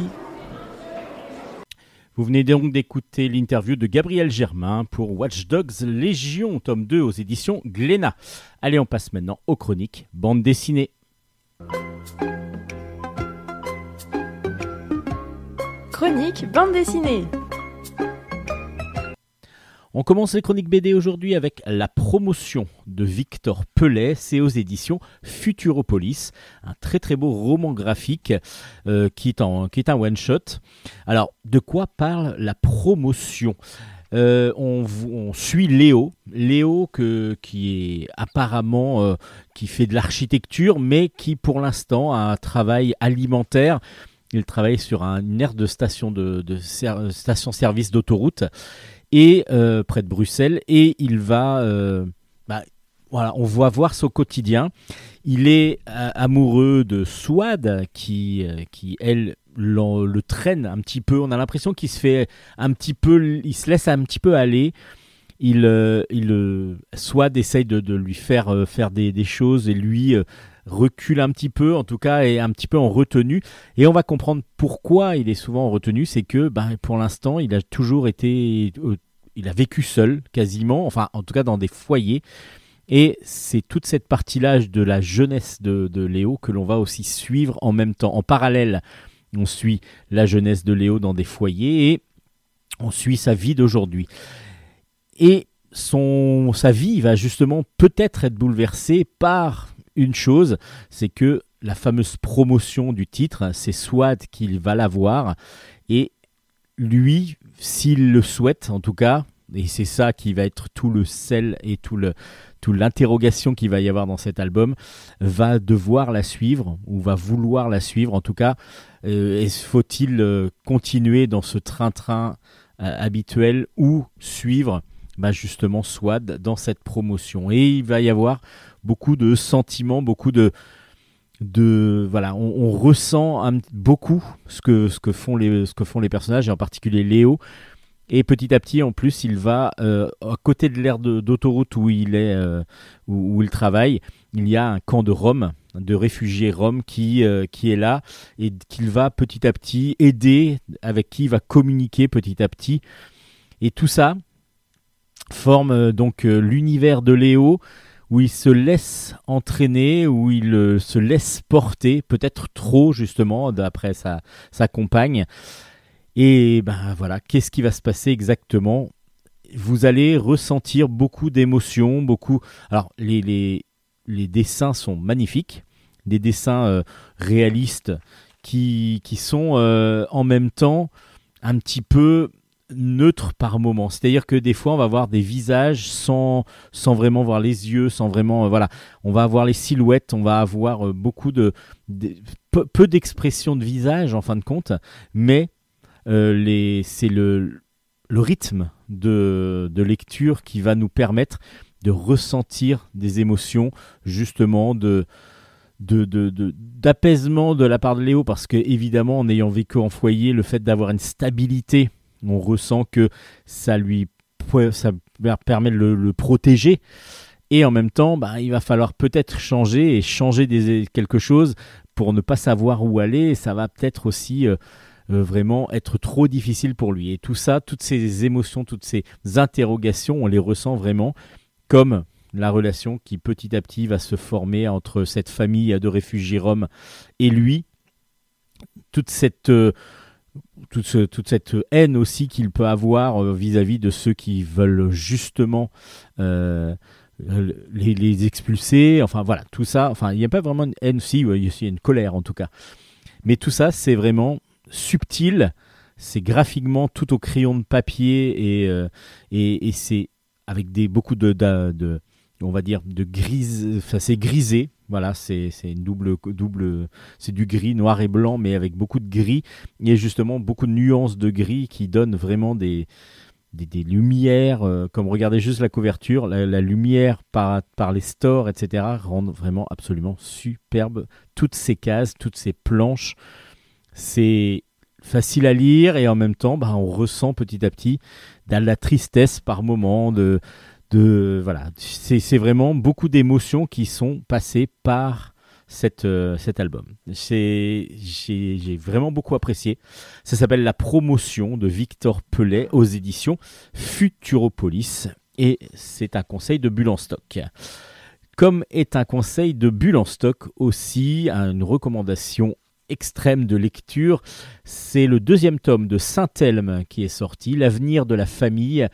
Vous venez donc d'écouter l'interview de Gabriel Germain pour Watch Dogs Legion, tome 2 aux éditions Glénat. Allez, on passe maintenant aux chroniques bande dessinée. Chronique bande dessinée. On commence les chroniques BD aujourd'hui avec la promotion de Victor Pellet, c'est aux éditions Futuropolis, un très très beau roman graphique qui est un one-shot. Alors, de quoi parle la promotion ? On suit Léo qui est apparemment qui fait de l'architecture, mais qui pour l'instant a un travail alimentaire. Il travaille sur une aire de station-service d'autoroute. Et près de Bruxelles, et il va, on va voir son quotidien. Il est amoureux de Swad, qui elle le traîne un petit peu. On a l'impression il se laisse un petit peu aller. Swad essaye de lui faire des choses et lui recule un petit peu, en tout cas, est un petit peu en retenue. Et on va comprendre pourquoi il est souvent en retenue. C'est que pour l'instant, il a toujours été... il a vécu seul, quasiment. Enfin, en tout cas, dans des foyers. Et c'est toute cette partie-là de la jeunesse de Léo que l'on va aussi suivre en même temps. En parallèle, on suit la jeunesse de Léo dans des foyers et On suit sa vie d'aujourd'hui. Et sa vie va justement peut-être être bouleversée par une chose, c'est que la fameuse promotion du titre, c'est Swad qu'il va l'avoir. Et lui, s'il le souhaite en tout cas, et c'est ça qui va être tout le sel et tout l'interrogation qu'il va y avoir dans cet album, va devoir la suivre ou va vouloir la suivre en tout cas. Faut-il continuer dans ce train-train habituel ou suivre justement Swad dans cette promotion? Et il va y avoir beaucoup de sentiments, beaucoup de voilà, on ressent beaucoup ce que font les personnages, et en particulier Léo. Et petit à petit, en plus, il va à côté de l'aire d'autoroute où il est, où il travaille, il y a un camp de Roms, de réfugiés Roms qui est là et qu'il va petit à petit aider, avec qui il va communiquer petit à petit. Et tout ça forme donc l'univers de Léo, où il se laisse entraîner, où il se laisse porter, peut-être trop justement, d'après sa compagne. Et voilà, qu'est-ce qui va se passer exactement? Vous allez ressentir beaucoup d'émotions, beaucoup... Alors, les dessins sont magnifiques, des dessins réalistes qui sont en même temps un petit peu... neutre par moment, c'est-à-dire que des fois on va voir des visages sans vraiment voir les yeux, sans vraiment voilà, on va avoir les silhouettes, on va avoir beaucoup de peu d'expression de visage en fin de compte, mais c'est le rythme de lecture qui va nous permettre de ressentir des émotions justement d'apaisement de la part de Léo, parce que évidemment en ayant vécu en foyer, le fait d'avoir une stabilité, on ressent que ça permet de le protéger, et en même temps il va falloir peut-être changer quelque chose pour ne pas savoir où aller, et ça va peut-être aussi vraiment être trop difficile pour lui. Et tout ça, toutes ces émotions, toutes ces interrogations, on les ressent vraiment, comme la relation qui petit à petit va se former entre cette famille de réfugiés roms et lui, toute cette haine aussi qu'il peut avoir vis-à-vis de ceux qui veulent justement les expulser. Enfin voilà, tout ça, enfin il n'y a pas vraiment une haine, si, il y a une colère en tout cas. Mais tout ça, c'est vraiment subtil, c'est graphiquement tout au crayon de papier, et c'est avec beaucoup de on va dire de grise, enfin c'est grisé. Voilà, c'est une double, c'est du gris, noir et blanc, mais avec beaucoup de gris. Il y a justement beaucoup de nuances de gris qui donnent vraiment des lumières. Comme regardez juste la couverture, la lumière par les stores, etc., rendent vraiment absolument superbe toutes ces cases, toutes ces planches. C'est facile à lire, et en même temps, on ressent petit à petit de la tristesse par moment, voilà, c'est vraiment beaucoup d'émotions qui sont passées par cet album. J'ai vraiment beaucoup apprécié. Ça s'appelle La Promotion de Victor Pellet, aux éditions Futuropolis, et c'est un conseil de Bulle en Stock. Comme est un conseil de Bulle en Stock aussi, une recommandation extrême de lecture, c'est le 2e tome de Saint-Elme qui est sorti, L'avenir de la famille.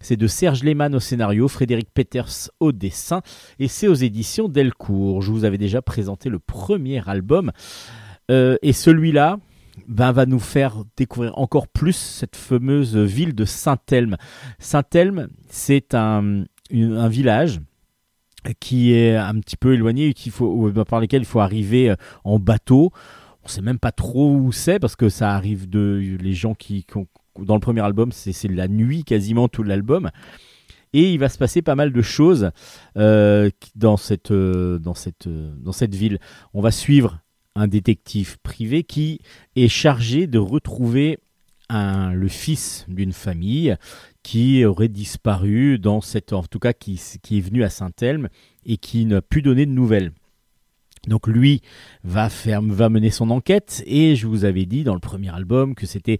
C'est de Serge Lehmann au scénario, Frédéric Peters au dessin, et c'est aux éditions Delcourt. Je vous avais déjà présenté le premier album, et celui-là va nous faire découvrir encore plus cette fameuse ville de Saint-Elme. Saint-Elme, c'est un village qui est un petit peu éloigné, par lequel il faut arriver en bateau. On ne sait même pas trop où c'est, parce que ça arrive les gens qui ont... Dans le premier album, c'est la nuit quasiment tout l'album. Et il va se passer pas mal de choses dans cette ville. On va suivre un détective privé qui est chargé de retrouver le fils d'une famille qui aurait disparu en tout cas qui est venu à Saint-Elme et qui n'a pu donner de nouvelles. Donc lui va mener son enquête, et je vous avais dit dans le premier album que c'était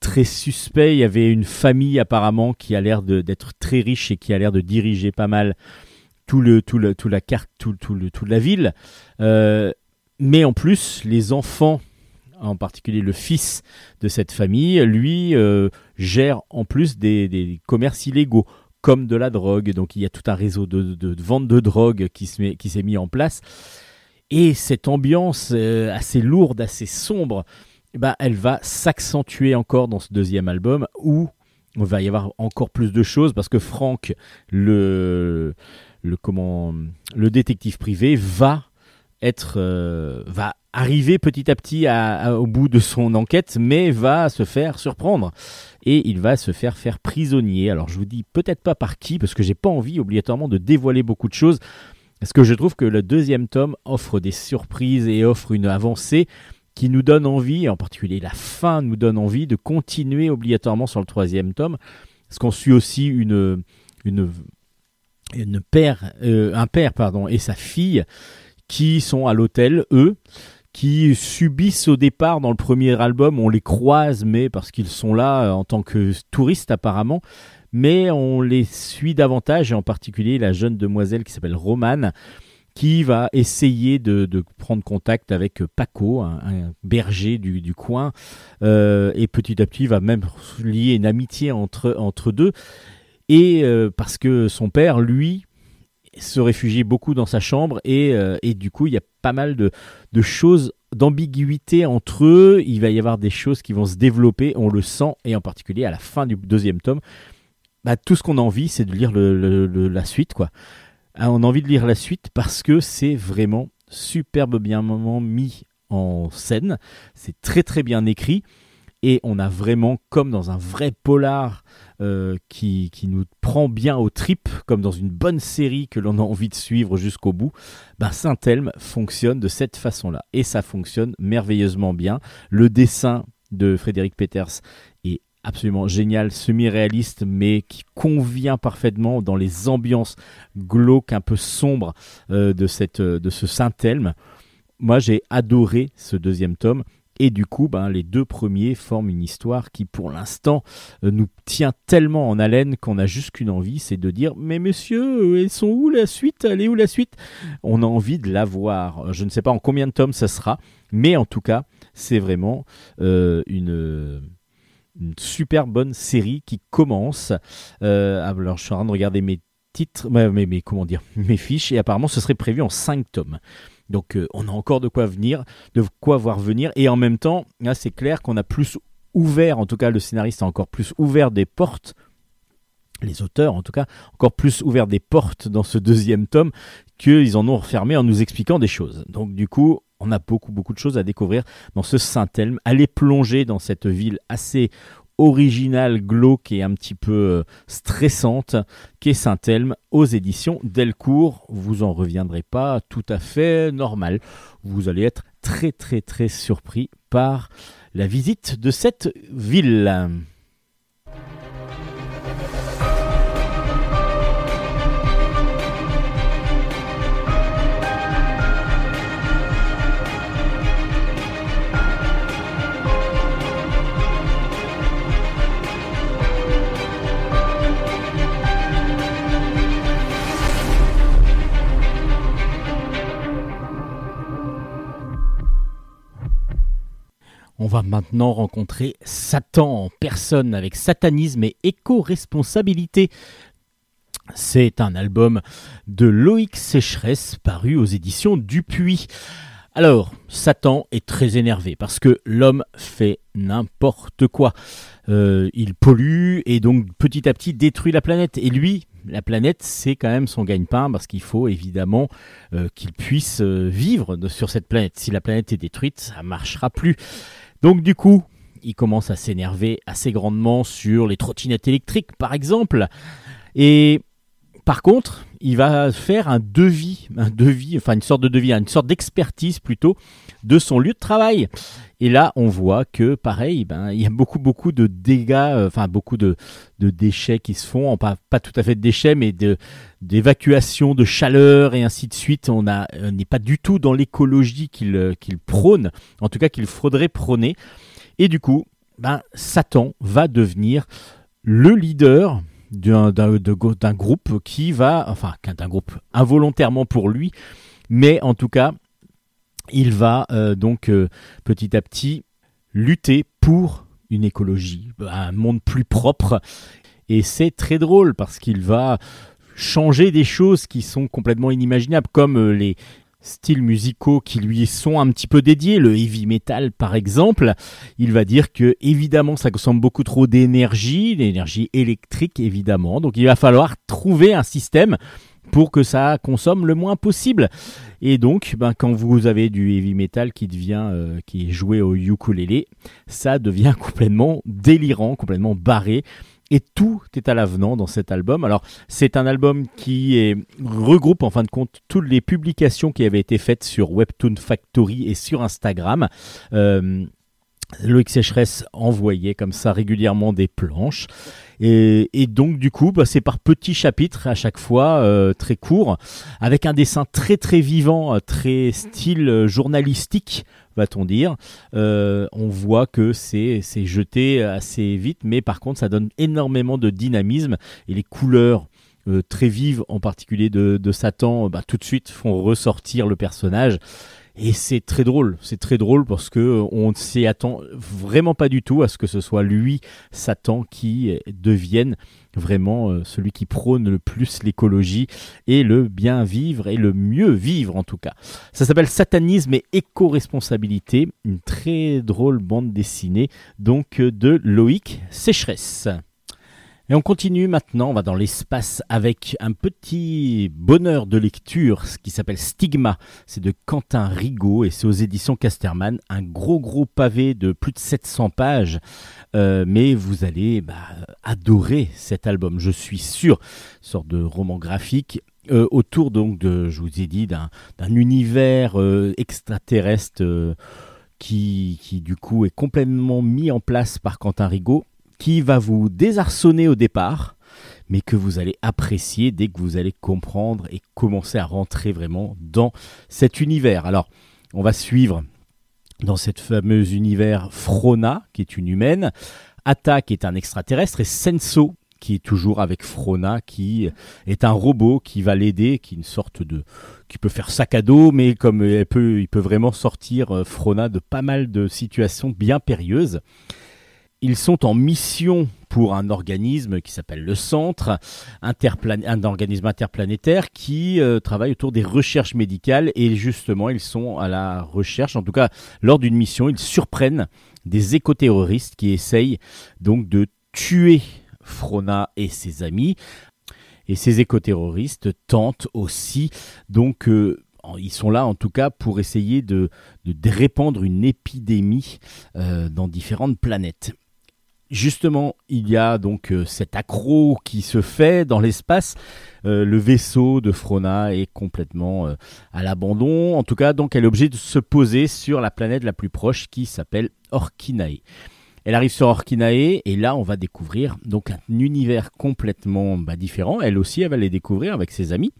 très suspect. Il y avait une famille apparemment qui a l'air d'être très riche et qui a l'air de diriger pas mal toute la ville. Mais en plus, les enfants en particulier le fils de cette famille, lui gère en plus des commerces illégaux, comme de la drogue. Donc il y a tout un réseau de vente de drogue qui s'est mis en place. Et cette ambiance assez lourde, assez sombre, elle va s'accentuer encore dans ce deuxième album, où il va y avoir encore plus de choses, parce que Franck, le détective privé, va arriver petit à petit au bout de son enquête, mais va se faire surprendre et il va se faire prisonnier. Alors je vous dis peut-être pas par qui, parce que j'ai pas envie obligatoirement de dévoiler beaucoup de choses, parce que je trouve que le deuxième tome offre des surprises et offre une avancée qui nous donne envie, en particulier la fin nous donne envie de continuer obligatoirement sur le troisième tome, parce qu'on suit aussi un père et sa fille qui sont à l'hôtel, eux, qui subissent au départ. Dans le premier album, on les croise, mais parce qu'ils sont là en tant que touristes apparemment, mais on les suit davantage, et en particulier la jeune demoiselle qui s'appelle Romane, qui va essayer de prendre contact avec Paco, un berger du coin, et petit à petit va même lier une amitié entre deux, et parce que son père, lui, se réfugie beaucoup dans sa chambre, et du coup il y a pas mal de choses, d'ambiguïté entre eux. Il va y avoir des choses qui vont se développer, on le sent, et en particulier à la fin du deuxième tome, tout ce qu'on a envie, c'est de lire la suite, quoi. On a envie de lire la suite parce que c'est vraiment superbe, bien mis en scène, c'est très très bien écrit, et on a vraiment, comme dans un vrai polar qui nous prend bien aux tripes, comme dans une bonne série que l'on a envie de suivre jusqu'au bout, Saint-Elme fonctionne de cette façon-là, et ça fonctionne merveilleusement bien. Le dessin de Frédéric Peters est absolument génial, semi-réaliste, mais qui convient parfaitement dans les ambiances glauques, un peu sombres de ce Saint-Elme. Moi, j'ai adoré ce deuxième tome. Et du coup, les deux premiers forment une histoire qui, pour l'instant, nous tient tellement en haleine qu'on n'a juste qu'une envie, c'est de dire « Mais messieurs, elles sont où la suite ? Elle est où la suite ?» On a envie de la voir. Je ne sais pas en combien de tomes ça sera, mais en tout cas, c'est vraiment une super bonne série qui commence. Alors, je suis en train de regarder mes titres, mes fiches, et apparemment, ce serait prévu en 5 tomes. Donc on a encore de quoi voir venir, et en même temps, là, c'est clair qu'on a plus ouvert, en tout cas le scénariste a encore plus ouvert des portes, les auteurs en tout cas, encore plus ouvert des portes dans ce deuxième tome qu'ils en ont refermé en nous expliquant des choses. Donc du coup, on a beaucoup beaucoup de choses à découvrir dans ce Saint-Elme. Allez plonger dans cette ville assez originale, glauque et un petit peu stressante qu'est Saint-Elme aux éditions Delcourt. Vous en reviendrez pas tout à fait normal. Vous allez être très très très surpris par la visite de cette ville. On va maintenant rencontrer Satan en personne avec Satanisme et éco-responsabilité. C'est un album de Loïc Sécheresse paru aux éditions Dupuis. Alors, Satan est très énervé parce que l'homme fait n'importe quoi. Il pollue et donc petit à petit détruit la planète. Et lui, la planète, c'est quand même son gagne-pain, parce qu'il faut évidemment qu'il puisse vivre sur cette planète. Si la planète est détruite, ça ne marchera plus. Donc du coup, il commence à s'énerver assez grandement sur les trottinettes électriques, par exemple. Et par contre, il va faire une sorte d'expertise plutôt de son lieu de travail. Et là, on voit que, pareil, il y a beaucoup de dégâts, beaucoup de déchets qui se font, pas tout à fait de déchets, mais d'évacuation, de chaleur et ainsi de suite. On n'est pas du tout dans l'écologie qu'il prône, en tout cas qu'il faudrait prôner. Et du coup, Satan va devenir le leader d'un groupe qui va, d'un groupe involontairement pour lui, mais en tout cas, il va donc petit à petit lutter pour une écologie, un monde plus propre. Et c'est très drôle parce qu'il va changer des choses qui sont complètement inimaginables, comme les styles musicaux qui lui sont un petit peu dédiés, le heavy metal par exemple. Il va dire que évidemment ça consomme beaucoup trop d'énergie, l'énergie électrique évidemment, donc il va falloir trouver un système pour que ça consomme le moins possible. Et donc, quand vous avez du heavy metal qui est joué au ukulélé, ça devient complètement délirant, complètement barré. Et tout est à l'avenant dans cet album. Alors, c'est un album qui regroupe, en fin de compte, toutes les publications qui avaient été faites sur Webtoon Factory et sur Instagram. Loïc Sécheresse envoyait comme ça régulièrement des planches. Et donc du coup, c'est par petits chapitres à chaque fois, très courts, avec un dessin très très vivant, très style journalistique, va-t-on dire. On voit que c'est jeté assez vite, mais par contre ça donne énormément de dynamisme, et les couleurs très vives, en particulier de Satan, tout de suite font ressortir le personnage. Et c'est très drôle parce qu'on ne s'y attend vraiment pas du tout à ce que ce soit lui, Satan, qui devienne vraiment celui qui prône le plus l'écologie et le bien vivre et le mieux vivre en tout cas. Ça s'appelle Satanisme et éco-responsabilité, une très drôle bande dessinée donc de Loïc Sécheresse. Et on continue maintenant, on va dans l'espace avec un petit bonheur de lecture, ce qui s'appelle Stigma, c'est de Quentin Rigaud et c'est aux éditions Casterman, un gros pavé de plus de 700 pages, mais vous allez adorer cet album, je suis sûr, sorte de roman graphique. Autour donc de, je vous ai dit, d'un univers extraterrestre qui du coup est complètement mis en place par Quentin Rigaud, qui va vous désarçonner au départ, mais que vous allez apprécier dès que vous allez comprendre et commencer à rentrer vraiment dans cet univers. Alors, on va suivre dans cet fameux univers Frona, qui est une humaine, Atta, qui est un extraterrestre, et Senso, qui est toujours avec Frona, qui est un robot qui va l'aider, qui est une sorte de... qui peut faire sac à dos, mais comme il peut vraiment sortir Frona de pas mal de situations bien périlleuses. Ils sont en mission pour un organisme qui s'appelle le Centre, un organisme interplanétaire qui travaille autour des recherches médicales. Et justement, ils sont à la recherche, en tout cas lors d'une mission, ils surprennent des écoterroristes qui essayent donc de tuer Frona et ses amis. Et ces écoterroristes tentent aussi donc... Ils sont là en tout cas pour essayer de répandre une épidémie dans différentes planètes. Justement, il y a donc cet accro qui se fait dans l'espace. Le vaisseau de Frona est complètement à l'abandon. En tout cas, donc, elle est obligée de se poser sur la planète la plus proche qui s'appelle Orkinae. Elle arrive sur Orkinae et là, on va découvrir donc un univers complètement différent. Elle aussi, elle va les découvrir avec ses amis.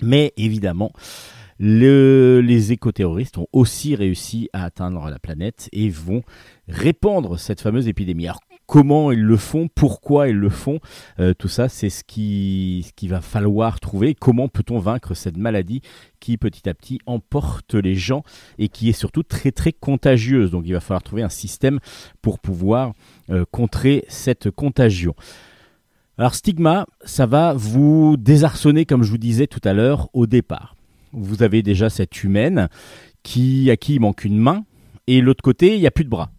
Mais évidemment, les écoterroristes ont aussi réussi à atteindre la planète et vont répandre cette fameuse épidémie. Alors comment ils le font, pourquoi ils le font, tout ça c'est ce qu'il va falloir trouver. Comment peut-on vaincre cette maladie qui petit à petit emporte les gens et qui est surtout très très contagieuse. Donc il va falloir trouver un système pour pouvoir contrer cette contagion. Alors Stigma, ça va vous désarçonner comme je vous disais tout à l'heure au départ. Vous avez déjà cette humaine à qui il manque une main et l'autre côté il n'y a plus de bras.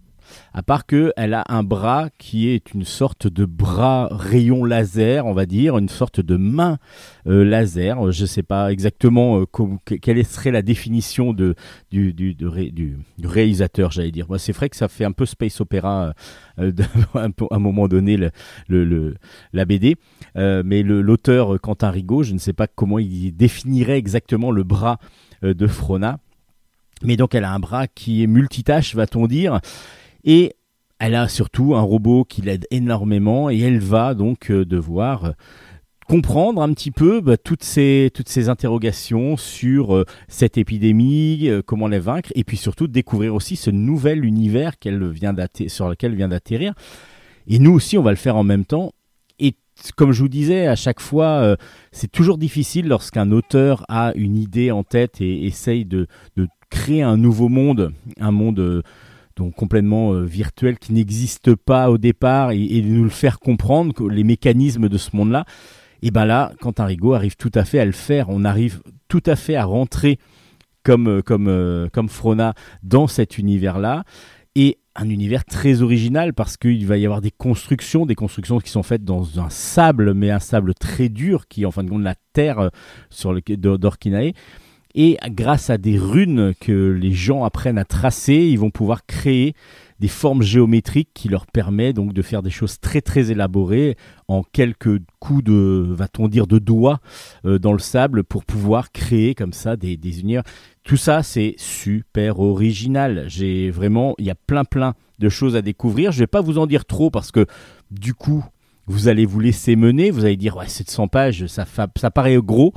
À part qu'elle a un bras qui est une sorte de bras rayon laser, on va dire, une sorte de main laser. Je ne sais pas exactement quelle serait la définition du réalisateur, j'allais dire. C'est vrai que ça fait un peu space opéra à un moment donné, la BD. Mais l'auteur Quentin Rigaud, je ne sais pas comment il définirait exactement le bras de Frona. Mais donc elle a un bras qui est multitâche, va-t-on dire. Et elle a surtout un robot qui l'aide énormément et elle va donc devoir comprendre un petit peu toutes ces interrogations sur cette épidémie, comment les vaincre et puis surtout découvrir aussi ce nouvel univers sur lequel vient d'atterrir. Et nous aussi, on va le faire en même temps. Et comme je vous disais, à chaque fois, c'est toujours difficile lorsqu'un auteur a une idée en tête et essaye de créer un nouveau monde, un monde donc complètement virtuel, qui n'existe pas au départ, et de nous le faire comprendre, les mécanismes de ce monde-là, et bien là, Quentin Rigaud arrive tout à fait à le faire. On arrive tout à fait à rentrer comme Frona dans cet univers-là, et un univers très original, parce qu'il va y avoir des constructions qui sont faites dans un sable, mais un sable très dur, qui est en fin de compte la terre d'Orkinae. Et grâce à des runes que les gens apprennent à tracer, ils vont pouvoir créer des formes géométriques qui leur permettent donc de faire des choses très très élaborées en quelques coups de, va-t-on dire, de doigts dans le sable, pour pouvoir créer comme ça des univers. Tout ça, c'est super original. Il y a plein de choses à découvrir. Je ne vais pas vous en dire trop, parce que du coup, vous allez vous laisser mener. Vous allez dire, ouais, 700 pages, ça paraît gros.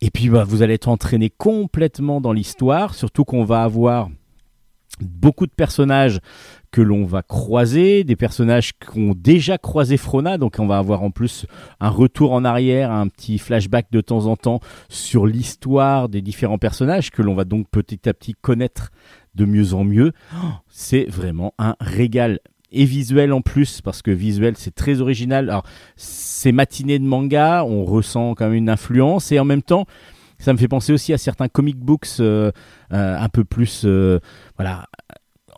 Et puis, vous allez être entraîné complètement dans l'histoire, surtout qu'on va avoir beaucoup de personnages que l'on va croiser, des personnages qu'ont déjà croisé Frona, donc on va avoir en plus un retour en arrière, un petit flashback de temps en temps sur l'histoire des différents personnages que l'on va donc petit à petit connaître de mieux en mieux. C'est vraiment un régal. Et visuel en plus, parce que visuel, c'est très original. Alors, ces matinées de manga, on ressent quand même une influence, et en même temps, ça me fait penser aussi à certains comic books un peu plus... voilà,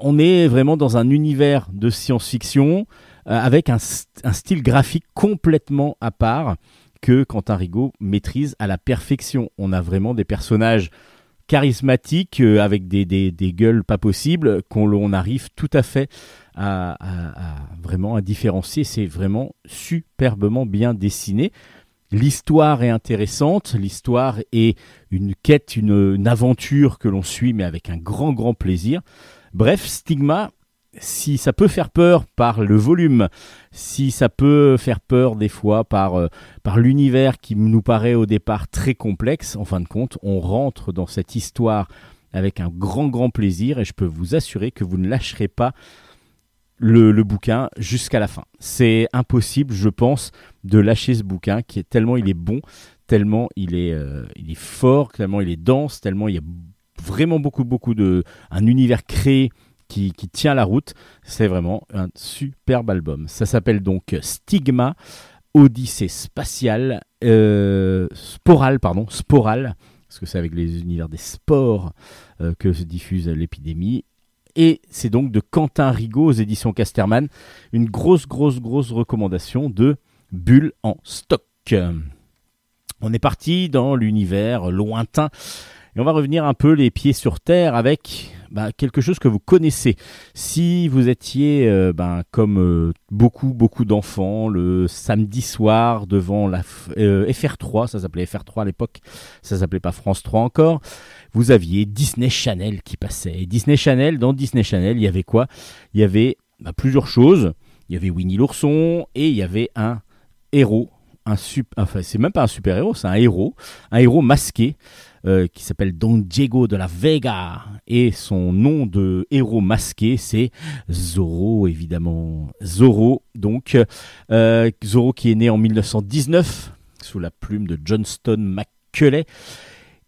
on est vraiment dans un univers de science-fiction avec un style graphique complètement à part que Quentin Rigaud maîtrise à la perfection. On a vraiment des personnages charismatiques avec des gueules pas possibles qu'on arrive tout à fait à vraiment à différencier. C'est vraiment superbement bien dessiné. L'histoire est intéressante, l'histoire est une quête, une aventure que l'on suit, mais avec un grand plaisir. Bref, Stigma, si ça peut faire peur par le volume, si ça peut faire peur des fois par l'univers qui nous paraît au départ très complexe, en fin de compte, on rentre dans cette histoire avec un grand plaisir, et je peux vous assurer que vous ne lâcherez pas le bouquin jusqu'à la fin. C'est impossible, je pense, de lâcher ce bouquin, qui est tellement il est bon, tellement il est fort, tellement il est dense, tellement il y a vraiment beaucoup de un univers créé qui tient la route. C'est vraiment un superbe album. Ça s'appelle donc Stigma, Odyssée spatiale, Sporale, parce que c'est avec les univers des spores que se diffuse l'épidémie. Et c'est donc de Quentin Rigaud aux éditions Casterman, une grosse recommandation de Bulle en Stock. On est parti dans l'univers lointain, et on va revenir un peu les pieds sur terre avec quelque chose que vous connaissez. Si vous étiez comme beaucoup d'enfants le samedi soir devant la FR3, ça s'appelait FR3 à l'époque, ça s'appelait pas France 3 encore, vous aviez Disney Channel qui passait. Et dans Disney Channel, il y avait quoi ? Il y avait plusieurs choses. Il y avait Winnie l'ourson, et il y avait un héros. C'est même pas un super-héros, c'est un héros masqué qui s'appelle Don Diego de la Vega, et son nom de héros masqué, c'est Zorro, évidemment. Zorro, donc Zorro qui est né en 1919 sous la plume de Johnston McCulley,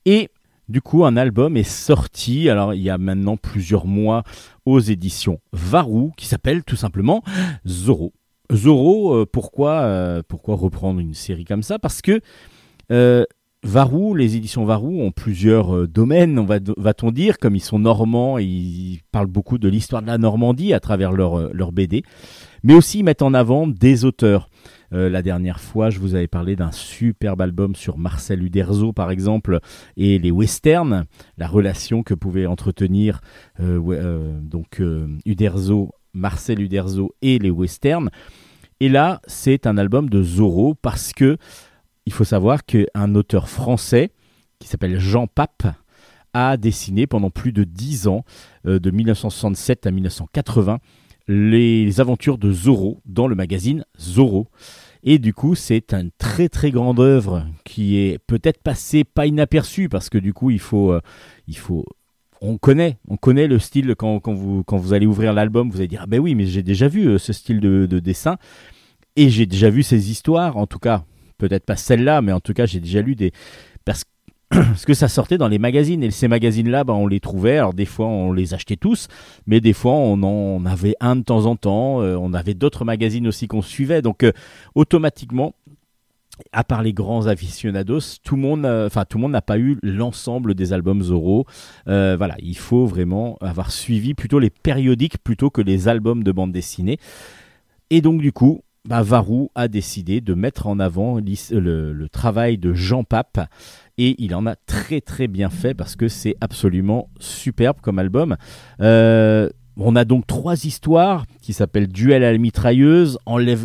et du coup un album est sorti, alors il y a maintenant plusieurs mois, aux éditions Varou, qui s'appelle tout simplement Zorro. Zorro, pourquoi reprendre une série comme ça ? Parce que Varou, les éditions Varou ont plusieurs domaines, va-t-on dire, comme ils sont normands, ils parlent beaucoup de l'histoire de la Normandie à travers leur BD, mais aussi ils mettent en avant des auteurs. La dernière fois, je vous avais parlé d'un superbe album sur Marcel Uderzo, par exemple, et les westerns, la relation que pouvait entretenir Marcel Uderzo et les westerns. Et là, c'est un album de Zorro, parce que il faut savoir qu'un auteur français qui s'appelle Jean Pape a dessiné pendant plus de 10 ans, de 1967 à 1980, les aventures de Zorro dans le magazine Zorro. Et du coup, c'est une très grande œuvre qui est peut-être passée pas inaperçue, parce que du coup, il faut on connaît le style. Quand vous allez ouvrir l'album, vous allez dire « Ah ben oui, mais j'ai déjà vu ce style de dessin, et j'ai déjà vu ces histoires, en tout cas, peut-être pas celle-là, mais en tout cas, j'ai déjà lu des... » Parce parce que ça sortait dans les magazines. Et ces magazines-là, bah, on les trouvait. Alors des fois, on les achetait tous, mais des fois, on en avait un de temps en temps. On avait d'autres magazines aussi qu'on suivait. Donc, automatiquement, à part les grands aficionados, tout le monde n'a pas eu l'ensemble des albums Zorro. Voilà, il faut vraiment avoir suivi plutôt les périodiques plutôt que les albums de bande dessinée. Et donc, du coup, bah, Varou a décidé de mettre en avant le travail de Jean Pape. Et il en a très très bien fait parce que c'est absolument superbe comme album. On a donc 3 histoires qui s'appellent « Duel à la mitrailleuse »,«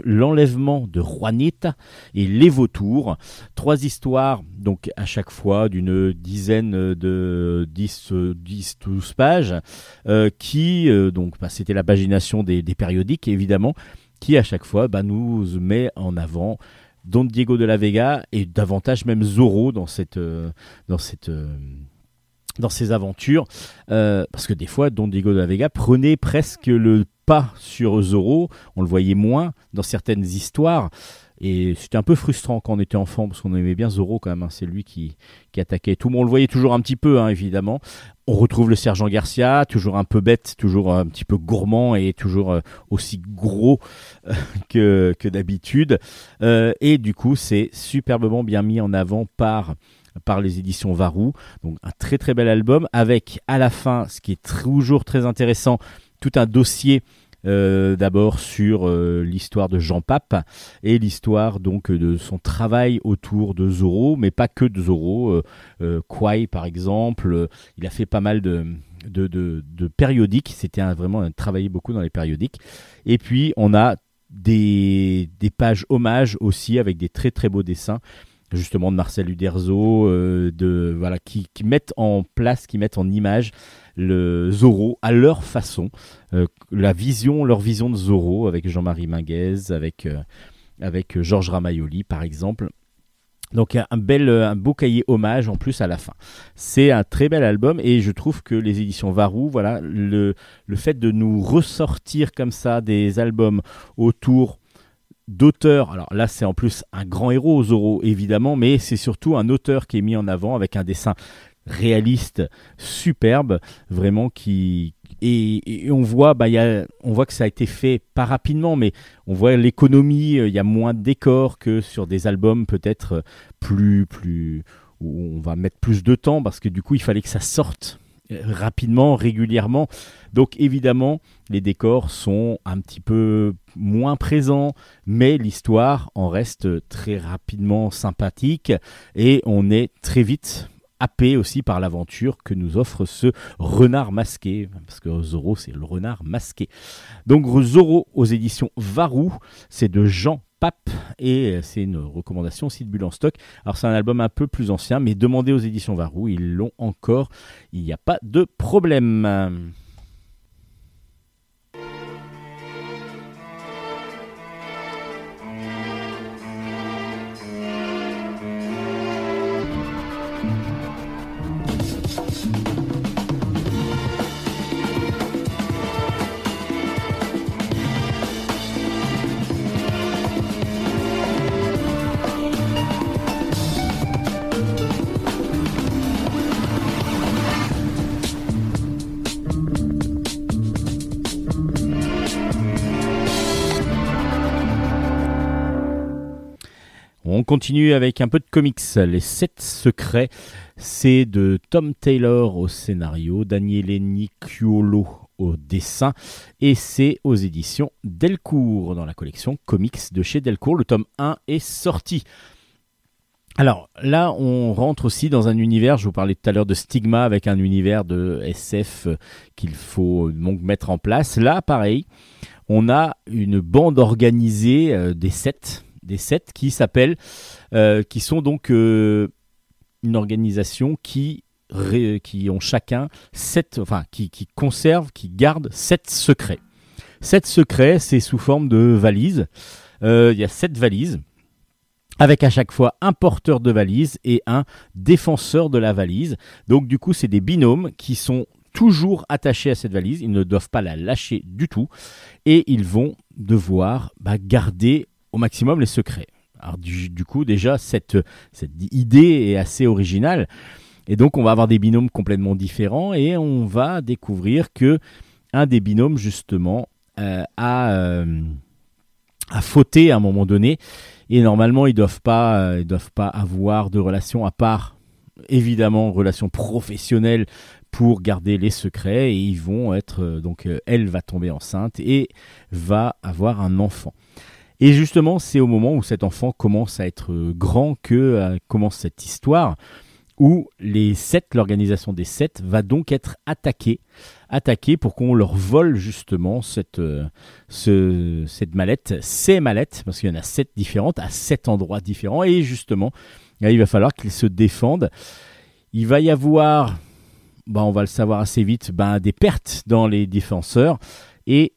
L'enlèvement de Juanita » et « Les vautours ». 3 histoires, donc à chaque fois d'une dizaine de 10-12 pages, c'était la pagination des périodiques, évidemment, qui à chaque fois nous met en avant Don Diego de la Vega et davantage même Zorro dans ses aventures, parce que des fois Don Diego de la Vega prenait presque le pas sur Zorro, on le voyait moins dans certaines histoires, et c'était un peu frustrant quand on était enfant, parce qu'on aimait bien Zorro quand même, hein. C'est lui qui attaquait tout le monde, on le voyait toujours un petit peu, hein, évidemment. On retrouve le sergent Garcia, toujours un peu bête, toujours un petit peu gourmand et toujours aussi gros que d'habitude, et du coup c'est superbement bien mis en avant par les éditions Varou. Donc un très très bel album avec à la fin, ce qui est toujours très intéressant, tout un dossier d'abord sur l'histoire de Jean Pape et l'histoire donc de son travail autour de Zorro, mais pas que de Zorro. Quai par exemple, il a fait pas mal de périodiques, travaillé beaucoup dans les périodiques. Et puis on a des pages hommages aussi avec des très très beaux dessins justement de Marcel Uderzo, qui mettent en place, qui mettent en image le Zorro à leur façon, leur vision de Zorro avec Jean-Marie Minguez, avec Georges Ramaioli par exemple. Donc un beau cahier hommage en plus à la fin. C'est un très bel album et je trouve que les éditions Varou, voilà, le fait de nous ressortir comme ça des albums autour d'auteur, alors là c'est en plus un grand héros Zorro évidemment, mais c'est surtout un auteur qui est mis en avant avec un dessin réaliste superbe vraiment et on voit que ça a été fait pas rapidement, mais on voit l'économie, il y a moins de décors que sur des albums peut-être plus où on va mettre plus de temps parce que du coup il fallait que ça sorte rapidement, régulièrement. Donc évidemment, les décors sont un petit peu moins présents, mais l'histoire en reste très rapidement sympathique et on est très vite happé aussi par l'aventure que nous offre ce renard masqué, parce que Zorro, c'est le renard masqué. Donc Zorro aux éditions Varou, c'est de Jean Pape et c'est une recommandation aussi de Bulle en Stock. Alors c'est un album un peu plus ancien, mais demandez aux éditions Varou, ils l'ont encore, il n'y a pas de problème. On continue avec un peu de comics. Les 7 secrets, c'est de Tom Taylor au scénario, Daniele Nicciolo au dessin, et c'est aux éditions Delcourt, dans la collection comics de chez Delcourt. Le tome 1 est sorti. Alors là, on rentre aussi dans un univers, je vous parlais tout à l'heure de Stigma, avec un univers de SF qu'il faut donc mettre en place. Là, pareil, on a une bande organisée des 7 qui s'appellent, qui sont donc une organisation qui ont chacun 7, enfin qui conservent, qui gardent 7 secrets. 7 secrets, c'est sous forme de valises. Il y a 7 valises, avec à chaque fois un porteur de valise et un défenseur de la valise. Donc du coup, c'est des binômes qui sont toujours attachés à cette valise. Ils ne doivent pas la lâcher du tout et ils vont devoir garder au maximum les secrets. Alors, du coup, déjà, cette idée est assez originale. Et donc, on va avoir des binômes complètement différents et on va découvrir que un des binômes, justement, a fauté à un moment donné. Et normalement, ils doivent pas avoir de relation à part, évidemment, relation professionnelle pour garder les secrets. Et ils vont être... Donc, elle va tomber enceinte et va avoir un enfant. Et justement, c'est au moment où cet enfant commence à être grand que commence cette histoire... où les 7, l'organisation des 7, va donc être attaquée pour qu'on leur vole justement cette mallette, ces mallettes, parce qu'il y en a 7 différentes, à 7 endroits différents, et justement, là, il va falloir qu'ils se défendent. Il va y avoir, on va le savoir assez vite, des pertes dans les défenseurs, et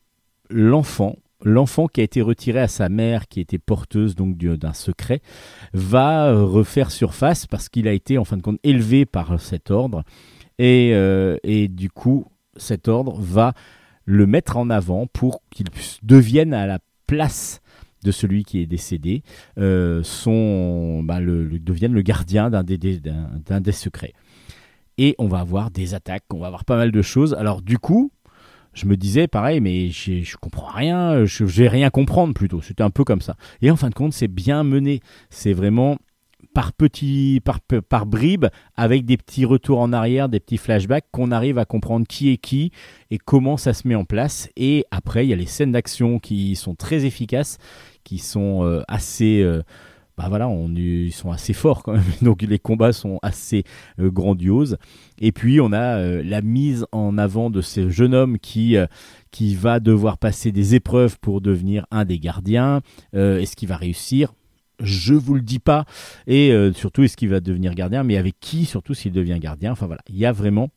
l'enfant qui a été retiré à sa mère, qui était porteuse donc d'un secret, va refaire surface parce qu'il a été en fin de compte élevé par cet ordre et du coup cet ordre va le mettre en avant pour qu'il devienne à la place de celui qui est décédé, devienne le gardien d'un des secrets. Et on va avoir des attaques, on va avoir pas mal de choses. Alors du coup, je me disais pareil, mais je comprends rien, je vais rien comprendre plutôt. C'était un peu comme ça. Et en fin de compte, c'est bien mené. C'est vraiment par bribes, avec des petits retours en arrière, des petits flashbacks, qu'on arrive à comprendre qui est qui et comment ça se met en place. Et après, il y a les scènes d'action qui sont très efficaces, qui sont assez... ils sont assez forts quand même, donc les combats sont assez grandioses. Et puis on a la mise en avant de ce jeune homme qui va devoir passer des épreuves pour devenir un des gardiens. Est-ce qu'il va réussir ? Je vous le dis pas. Et surtout, est-ce qu'il va devenir gardien ? Mais avec qui ? Surtout s'il devient gardien. Enfin voilà, il y a vraiment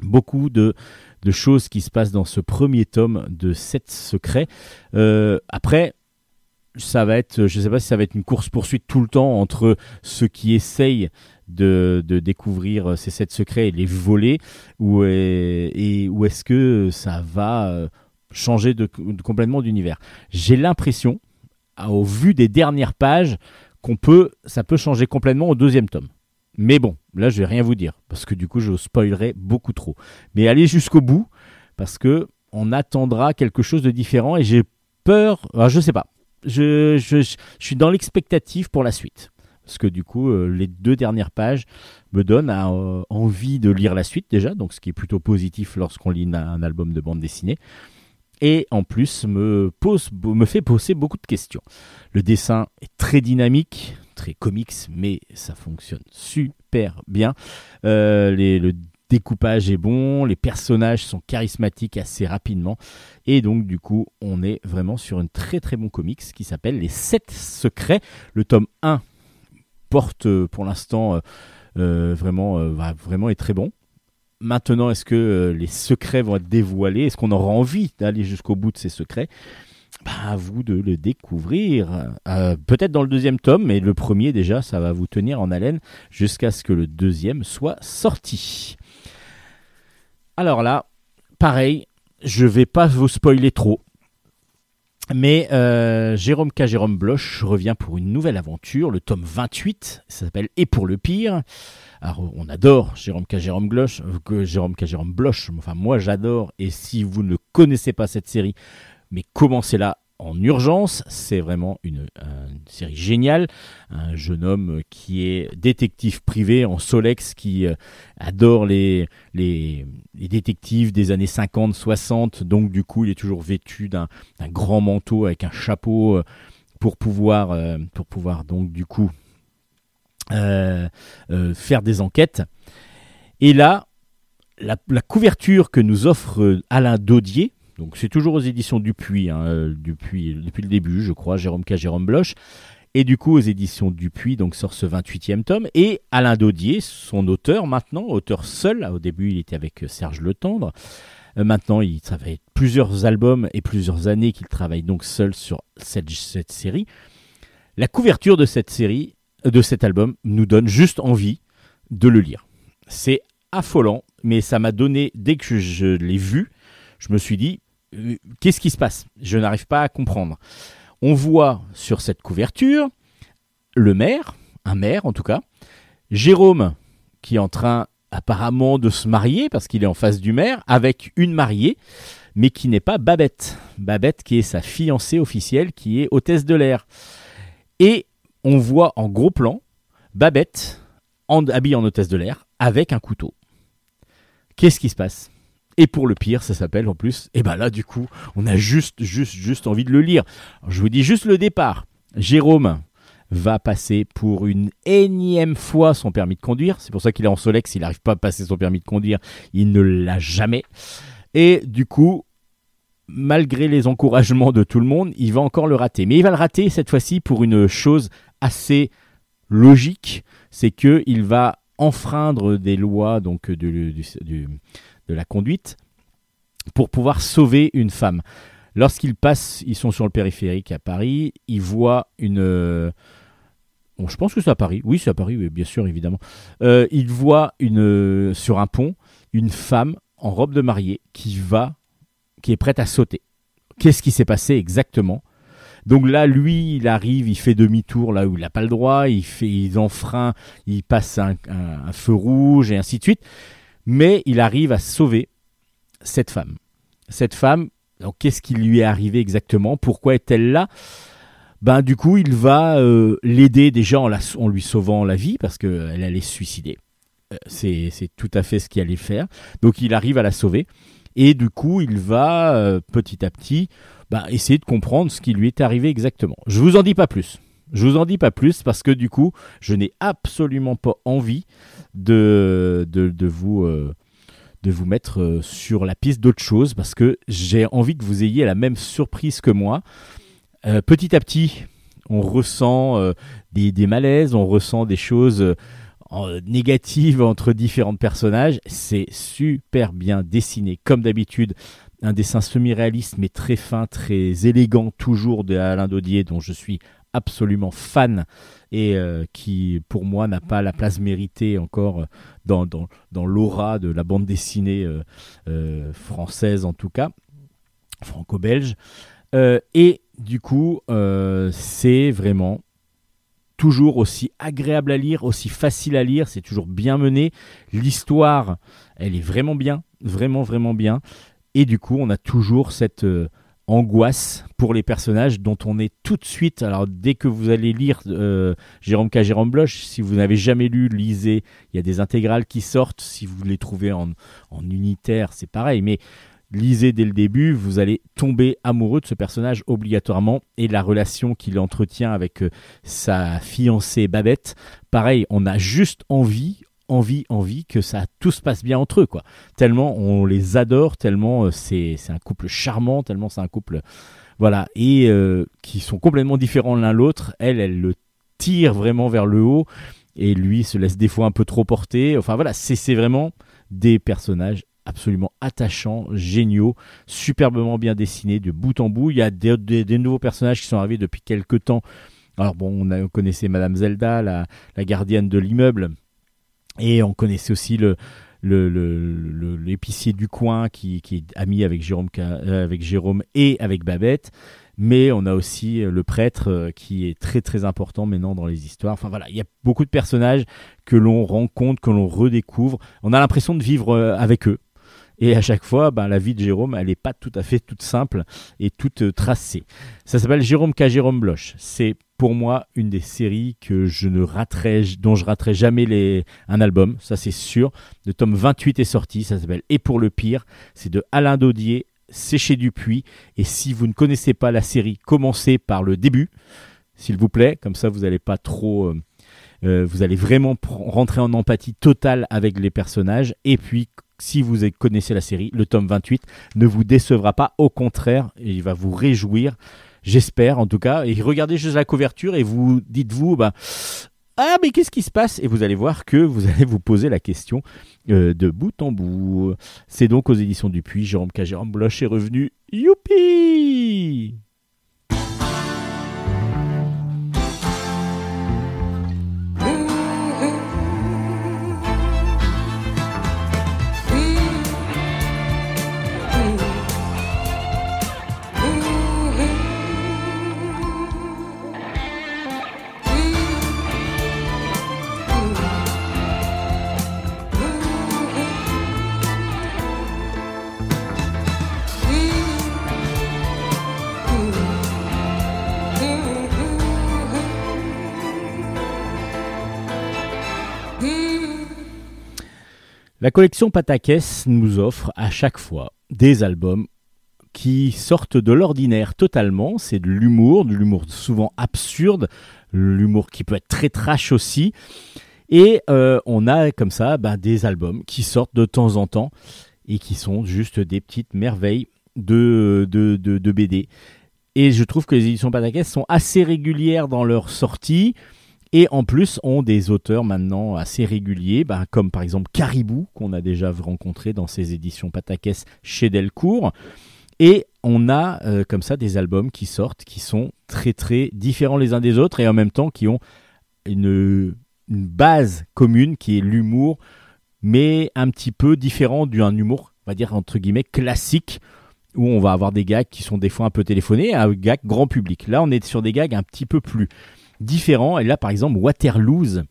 beaucoup de choses qui se passent dans ce premier tome de 7 secrets. Après... ça va être, je ne sais pas si ça va être une course-poursuite tout le temps entre ceux qui essayent de découvrir ces 7 secrets et les voler, ou est-ce que ça va changer complètement d'univers. J'ai l'impression, au vu des dernières pages, ça peut changer complètement au deuxième tome. Mais bon, là je ne vais rien vous dire, parce que du coup je spoilerai beaucoup trop. Mais allez jusqu'au bout, parce qu'on attendra quelque chose de différent et j'ai peur, je ne sais pas. Je suis dans l'expectative pour la suite. Parce que du coup, les 2 dernières pages me donnent envie de lire la suite déjà, donc ce qui est plutôt positif lorsqu'on lit un album de bande dessinée. Et en plus, me fait poser beaucoup de questions. Le dessin est très dynamique, très comics, mais ça fonctionne super bien. Le découpage est bon, les personnages sont charismatiques assez rapidement et donc du coup on est vraiment sur un très très bon comics qui s'appelle Les 7 secrets. Le tome 1 porte pour l'instant vraiment est très bon. Maintenant, est-ce que les secrets vont être dévoilés? Est-ce qu'on aura envie d'aller jusqu'au bout de ces secrets? À vous de le découvrir, peut-être dans le 2e tome, mais le 1er déjà ça va vous tenir en haleine jusqu'à ce que le 2e soit sorti. Alors là, pareil, je vais pas vous spoiler trop, mais Jérôme K. Jérôme Bloche revient pour une nouvelle aventure, le tome 28, ça s'appelle « Et pour le pire ». Alors on adore Jérôme K. Jérôme Bloche, enfin moi j'adore, et si vous ne connaissez pas cette série, mais commencez-la en urgence, c'est vraiment une série géniale. Un jeune homme qui est détective privé en Solex, qui adore les détectives des années 50, 60. Donc du coup, il est toujours vêtu d'un grand manteau avec un chapeau pour pouvoir donc du coup faire des enquêtes. Et là, la couverture que nous offre Alain Dodier, donc c'est toujours aux éditions Dupuis, depuis le début, je crois, Jérôme K. Jérôme Bloche. Et du coup, aux éditions Dupuis, donc sort ce 28e tome. Et Alain Dodier, son auteur maintenant, auteur seul. Au début, il était avec Serge Le Tendre. Maintenant, il travaille plusieurs albums et plusieurs années qu'il travaille donc seul sur cette série. La couverture de cette série, de cet album, nous donne juste envie de le lire. C'est affolant, mais ça m'a donné, dès que je l'ai vu, je me suis dit... qu'est-ce qui se passe ? Je n'arrive pas à comprendre. On voit sur cette couverture le maire, un maire en tout cas, Jérôme, qui est en train apparemment de se marier, parce qu'il est en face du maire, avec une mariée, mais qui n'est pas Babette. Babette qui est sa fiancée officielle, qui est hôtesse de l'air. Et on voit en gros plan Babette habillée en hôtesse de l'air avec un couteau. Qu'est-ce qui se passe ? Et pour le pire, ça s'appelle en plus, et ben là du coup, on a juste envie de le lire. Alors, je vous dis juste le départ. Jérôme va passer pour une énième fois son permis de conduire. C'est pour ça qu'il est en Solex, il n'arrive pas à passer son permis de conduire, il ne l'a jamais. Et du coup, malgré les encouragements de tout le monde, il va encore le rater. Mais il va le rater cette fois-ci pour une chose assez logique, c'est qu'il va enfreindre des lois donc de la conduite pour pouvoir sauver une femme. Lorsqu'ils passent, ils sont sur le périphérique à Paris, ils voient une... Bon, je pense que c'est à Paris. Oui, c'est à Paris, oui, bien sûr, évidemment. Ils voient sur un pont une femme en robe de mariée qui est prête à sauter. Qu'est-ce qui s'est passé exactement ? Donc là, lui, il arrive, il fait demi-tour là où il n'a pas le droit, il enfreint, il passe un feu rouge et ainsi de suite. Mais il arrive à sauver cette femme. Cette femme... Donc, qu'est-ce qui lui est arrivé exactement ? Pourquoi est-elle là ? Ben, du coup, il va l'aider déjà en lui sauvant la vie parce qu'elle allait se suicider. C'est tout à fait ce qu'il allait faire. Donc, il arrive à la sauver. Et du coup, il va, petit à petit, essayer de comprendre ce qui lui est arrivé exactement. Je ne vous en dis pas plus. Je ne vous en dis pas plus parce que, du coup, je n'ai absolument pas envie de vous mettre sur la piste d'autre chose parce que j'ai envie que vous ayez la même surprise que moi. Petit à petit, on ressent des malaises, on ressent des choses négatives entre différents personnages. C'est super bien dessiné, comme d'habitude. Un dessin semi-réaliste mais très fin, très élégant, toujours de Alain Dodier, dont je suis absolument fan et qui pour moi n'a pas la place méritée encore dans l'aura de la bande dessinée française en tout cas, franco-belge. Et du coup c'est vraiment toujours aussi agréable à lire, aussi facile à lire, c'est toujours bien mené, l'histoire elle est vraiment bien, vraiment vraiment bien et du coup on a toujours cette... angoisse pour les personnages dont on est tout de suite, alors dès que vous allez lire Jérôme K. Jérôme Bloche, si vous n'avez jamais lu, lisez, il y a des intégrales qui sortent, si vous les trouvez en unitaire c'est pareil, mais lisez dès le début, vous allez tomber amoureux de ce personnage obligatoirement et la relation qu'il entretient avec sa fiancée Babette, pareil, on a juste envie que ça tout se passe bien entre eux quoi. Tellement on les adore, tellement c'est un couple charmant, tellement c'est un couple voilà et qui sont complètement différents l'un l'autre. Elle le tire vraiment vers le haut et lui se laisse des fois un peu trop porter. Enfin voilà, c'est vraiment des personnages absolument attachants, géniaux, superbement bien dessinés de bout en bout. Il y a des nouveaux personnages qui sont arrivés depuis quelques temps. Alors bon, on connaissait Madame Zelda, la gardienne de l'immeuble. Et on connaissait aussi l'épicier du coin qui est ami avec Jérôme et avec Babette. Mais on a aussi le prêtre qui est très très important maintenant dans les histoires. Enfin voilà, il y a beaucoup de personnages que l'on rencontre, que l'on redécouvre. On a l'impression de vivre avec eux. Et à chaque fois, la vie de Jérôme, elle n'est pas tout à fait toute simple et toute tracée. Ça s'appelle Jérôme K. Jérôme Bloche. C'est pour moi une des séries dont je raterai jamais un album, ça c'est sûr. Le tome 28 est sorti, ça s'appelle « Et pour le pire ». C'est de Alain Dodier, c'est chez Dupuis. Et si vous ne connaissez pas la série, commencez par le début, s'il vous plaît. Comme ça, vous n'allez pas trop... vous allez vraiment rentrer en empathie totale avec les personnages. Et puis... Si vous connaissez la série, le tome 28 ne vous décevra pas, au contraire, il va vous réjouir, j'espère en tout cas. Et regardez juste la couverture et vous dites-vous, ah mais qu'est-ce qui se passe ? Et vous allez voir que vous allez vous poser la question de bout en bout. C'est donc aux éditions Dupuis, Jérôme K. Jérôme Bloche est revenu, youpi ! La collection Patakès nous offre à chaque fois des albums qui sortent de l'ordinaire totalement. C'est de l'humour souvent absurde, l'humour qui peut être très trash aussi. Et on a comme ça des albums qui sortent de temps en temps et qui sont juste des petites merveilles de BD. Et je trouve que les éditions Patakès sont assez régulières dans leur sortie. Et en plus, ont des auteurs maintenant assez réguliers, comme par exemple Caribou, qu'on a déjà rencontré dans ses éditions Patakès chez Delcourt. Et on a comme ça des albums qui sortent, qui sont très très différents les uns des autres, et en même temps qui ont une base commune qui est l'humour, mais un petit peu différent d'un humour, on va dire entre guillemets, classique, où on va avoir des gags qui sont des fois un peu téléphonés, un gag grand public. Là, on est sur des gags un petit peu plus différents. Et là, par exemple, Waterloo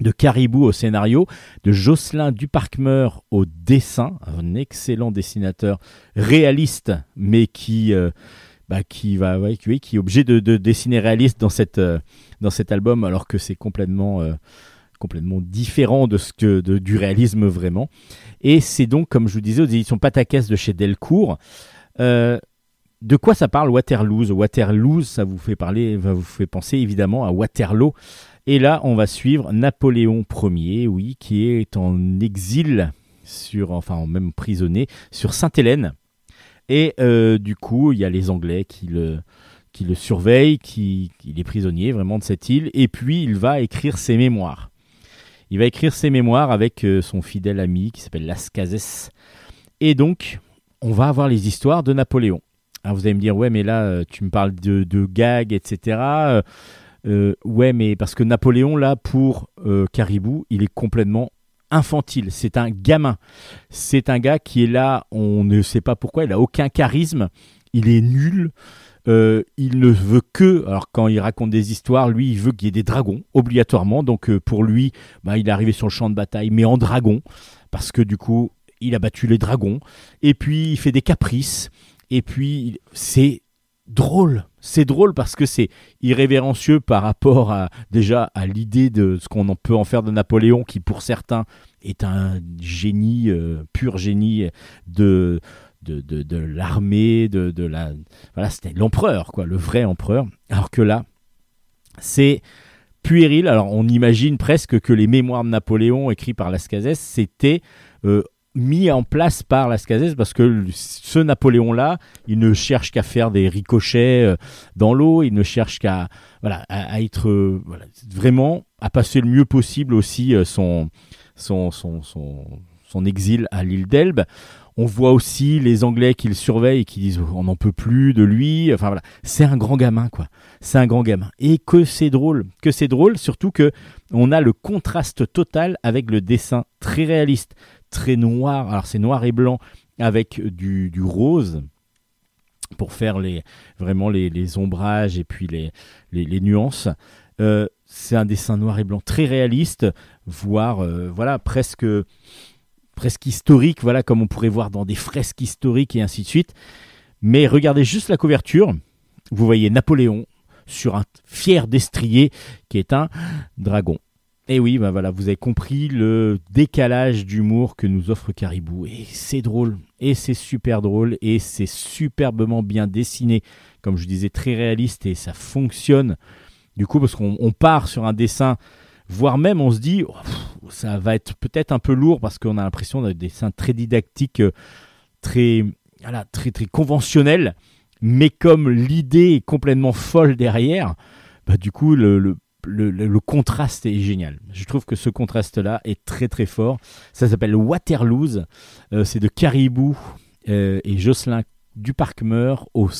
de Caribou au scénario, de Jocelyn Duparcmeur au dessin, un excellent dessinateur réaliste, mais qui est obligé de dessiner réaliste dans cet album, alors que c'est complètement différent de ce que du réalisme vraiment. Et c'est donc, comme je vous disais, aux éditions Patakès de chez Delcourt. De quoi ça parle Waterloo ? Waterloo, ça vous fait penser évidemment à Waterloo. Et là, on va suivre Napoléon Ier, oui, qui est en exil, même prisonnier, sur Sainte-Hélène. Et du coup, il y a les Anglais qui le surveillent, il est prisonnier vraiment de cette île. Et puis, il va écrire ses mémoires. Il va écrire ses mémoires avec son fidèle ami qui s'appelle Las Cases. Et donc, on va avoir les histoires de Napoléon. Alors vous allez me dire, ouais, mais là, tu me parles de gags, etc. Ouais, mais parce que Napoléon, là, pour Caribou, il est complètement infantile. C'est un gamin. C'est un gars qui est là, on ne sait pas pourquoi, il n'a aucun charisme. Il est nul. Il ne veut que... Alors, quand il raconte des histoires, lui, il veut qu'il y ait des dragons, obligatoirement. Donc, pour lui, il est arrivé sur le champ de bataille, mais en dragon. Parce que, du coup, il a battu les dragons. Et puis, il fait des caprices. Et puis, c'est drôle. C'est drôle parce que c'est irrévérencieux par rapport à l'idée de ce qu'on peut en faire de Napoléon, qui pour certains est un génie, pur génie de l'armée, c'était l'empereur, quoi, le vrai empereur. Alors que là, c'est puéril. Alors, on imagine presque que les mémoires de Napoléon écrits par Las Cases, c'était... mis en place par Las Cases, parce que ce Napoléon-là, il ne cherche qu'à faire des ricochets dans l'eau, il ne cherche qu'à être vraiment à passer le mieux possible aussi son exil à l'île d'Elbe. On voit aussi les Anglais qui le surveillent et qui disent on n'en peut plus de lui. Enfin voilà, c'est un grand gamin quoi. C'est un grand gamin et que c'est drôle, surtout que on a le contraste total avec le dessin très réaliste, très noir. Alors c'est noir et blanc avec du rose pour faire les ombrages et puis les nuances. C'est un dessin noir et blanc très réaliste, voire presque historique, comme on pourrait voir dans des fresques historiques et ainsi de suite. Mais regardez juste la couverture, vous voyez Napoléon sur un fier destrier qui est un dragon. Et oui, vous avez compris le décalage d'humour que nous offre Caribou. Et c'est drôle, et c'est super drôle, et c'est superbement bien dessiné. Comme je disais, très réaliste, et ça fonctionne. Du coup, parce qu'on part sur un dessin... Voire même, on se dit, ça va être peut-être un peu lourd parce qu'on a l'impression d'un dessin très didactique, très, très conventionnel. Mais comme l'idée est complètement folle derrière, du coup, le contraste est génial. Je trouve que ce contraste-là est très, très fort. Ça s'appelle Waterloo. C'est de Caribou et Jocelyn Duparcmeur aux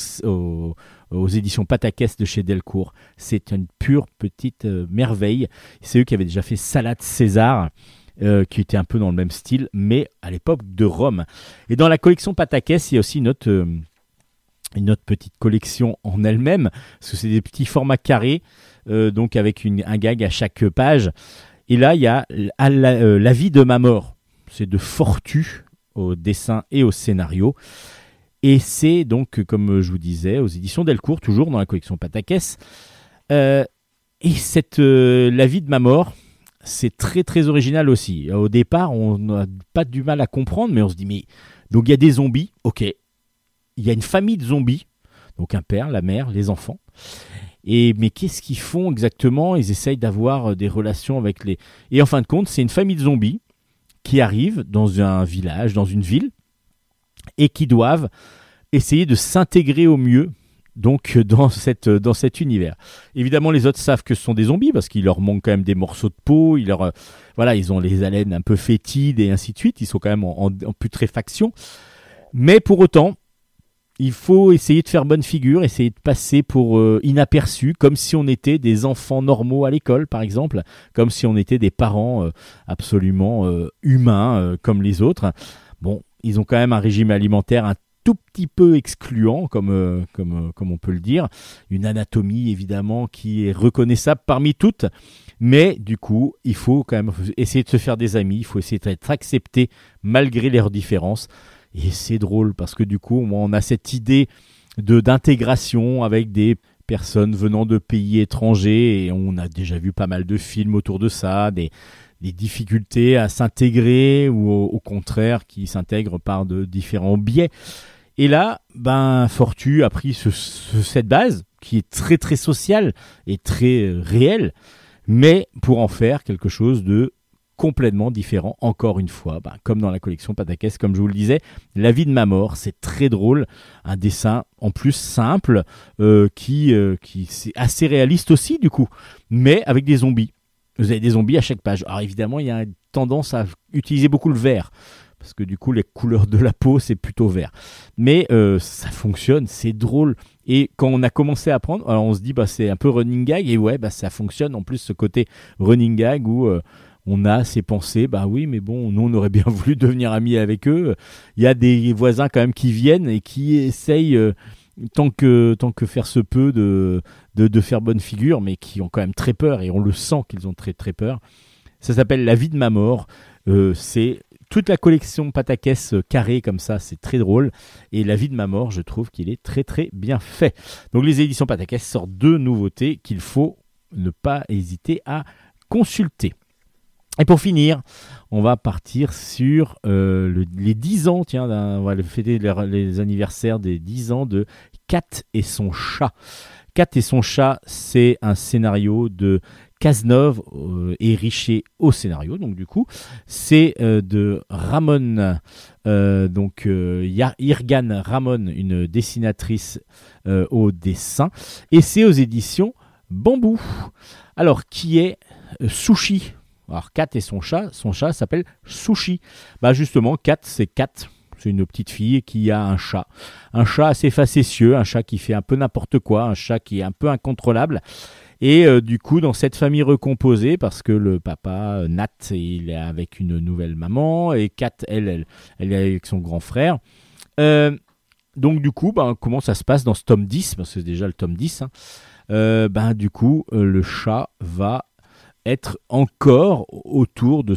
éditions Patakès de chez Delcourt. C'est une pure petite merveille. C'est eux qui avaient déjà fait Salade César, qui était un peu dans le même style, mais à l'époque de Rome. Et dans la collection Patakès, il y a aussi une autre petite collection en elle-même, parce que c'est des petits formats carrés, donc avec un gag à chaque page. Et là, il y a La vie de ma mort. C'est de Fortu au dessin et au scénario. Et c'est donc, comme je vous disais, aux éditions Delcourt, toujours dans la collection Patakès. Et La vie de ma mort c'est très très original aussi. Au départ, on n'a pas du mal à comprendre, mais on se dit mais donc il y a des zombies, ok. Il y a une famille de zombies, donc un père, la mère, les enfants. Et mais qu'est-ce qu'ils font exactement? Ils essayent d'avoir des relations avec les. Et en fin de compte, c'est une famille de zombies qui arrive dans un village, dans une ville, et qui doivent essayer de s'intégrer au mieux. Donc dans cet univers. Évidemment, les autres savent que ce sont des zombies parce qu'il leur manque quand même des morceaux de peau. Voilà, ils ont les haleines un peu fétides et ainsi de suite. Ils sont quand même en putréfaction. Mais pour autant, il faut essayer de faire bonne figure, essayer de passer pour inaperçu, comme si on était des enfants normaux à l'école, par exemple, comme si on était des parents absolument humains comme les autres. Bon, ils ont quand même un régime alimentaire tout petit peu excluant, comme on peut le dire. Une anatomie, évidemment, qui est reconnaissable parmi toutes. Mais du coup, il faut quand même essayer de se faire des amis. Il faut essayer d'être accepté malgré leurs différences. Et c'est drôle parce que du coup, on a cette idée d'intégration avec des personnes venant de pays étrangers. Et on a déjà vu pas mal de films autour de ça, des difficultés à s'intégrer ou au contraire qui s'intègrent par de différents biais. Et là, Fortu a pris cette base qui est très très sociale et très réelle, mais pour en faire quelque chose de complètement différent, encore une fois, comme dans la collection Patakès, comme je vous le disais, La vie de ma mort, c'est très drôle, un dessin en plus simple, qui c'est assez réaliste aussi du coup, mais avec des zombies. Vous avez des zombies à chaque page. Alors évidemment, il y a une tendance à utiliser beaucoup le vert, parce que du coup, les couleurs de la peau, c'est plutôt vert. Mais ça fonctionne, c'est drôle. Et quand on a commencé à apprendre, alors on se dit, c'est un peu running gag, et ouais, ça fonctionne. En plus, ce côté running gag où on a ces pensées, oui, mais bon, nous, on aurait bien voulu devenir amis avec eux. Il y a des voisins quand même qui viennent et qui essayent... Tant que faire se peut de faire bonne figure, mais qui ont quand même très peur, et on le sent qu'ils ont très très peur. Ça s'appelle La vie de ma mort. C'est toute la collection Patakès carrée comme ça, c'est très drôle. Et La vie de ma mort, je trouve qu'il est très très bien fait. Donc les éditions Patakès sortent deux nouveautés qu'il faut ne pas hésiter à consulter. Et pour finir, on va partir sur les 10 ans, on va fêter les anniversaires des 10 ans de Cat et son chat. Cat et son chat, c'est un scénario de Cazeneuve et Richer au scénario, donc du coup, c'est de Ramon, Irgan Ramon, une dessinatrice au dessin, et c'est aux éditions Bambou. Alors, qui est Sushi ? Alors Cat et son chat s'appelle Sushi. Justement, Cat, c'est Cat, c'est une petite fille qui a un chat assez facétieux, un chat qui fait un peu n'importe quoi, un chat qui est un peu incontrôlable. Et du coup, dans cette famille recomposée, parce que le papa Nat, il est avec une nouvelle maman, et Cat, elle est avec son grand frère. Donc du coup, comment ça se passe dans ce tome 10 ? Parce que c'est déjà le tome 10. Du coup, le chat va être encore autour de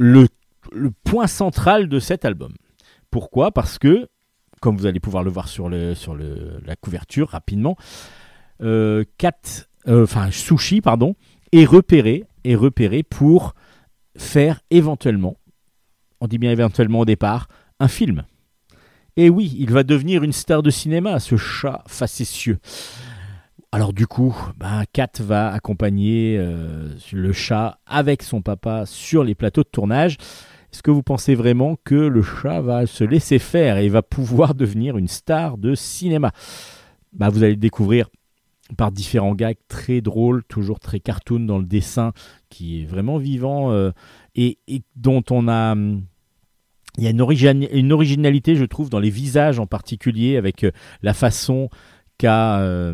le point central de cet album. Pourquoi ? Parce que, comme vous allez pouvoir le voir sur la couverture rapidement, Sushi, est repéré pour faire éventuellement, on dit bien éventuellement au départ, un film. Et oui, il va devenir une star de cinéma, ce chat facétieux. Alors du coup, Kat va accompagner le chat avec son papa sur les plateaux de tournage. Est-ce que vous pensez vraiment que le chat va se laisser faire et va pouvoir devenir une star de cinéma ? Vous allez le découvrir par différents gags très drôles, toujours très cartoon dans le dessin, qui est vraiment vivant et dont on a... Il y a une originalité, je trouve, dans les visages en particulier, avec la façon... qu'a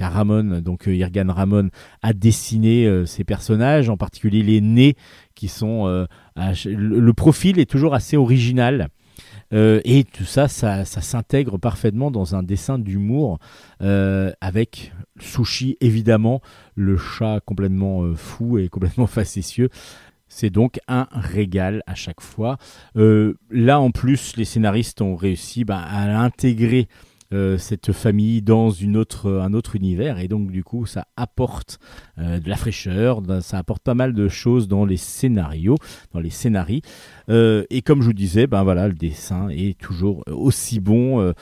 Ramon, donc Irgan Ramon, a dessiné ses personnages, en particulier les nez qui sont... le profil est toujours assez original. Et tout ça s'intègre parfaitement dans un dessin d'humour avec Sushi, évidemment, le chat complètement fou et complètement facétieux. C'est donc un régal à chaque fois. Là, en plus, les scénaristes ont réussi à intégrer cette famille dans un autre univers, et donc du coup ça apporte de la fraîcheur, ça apporte pas mal de choses dans les scénarios, dans les scénarii, et comme je vous disais, ben voilà, le dessin est toujours aussi bon,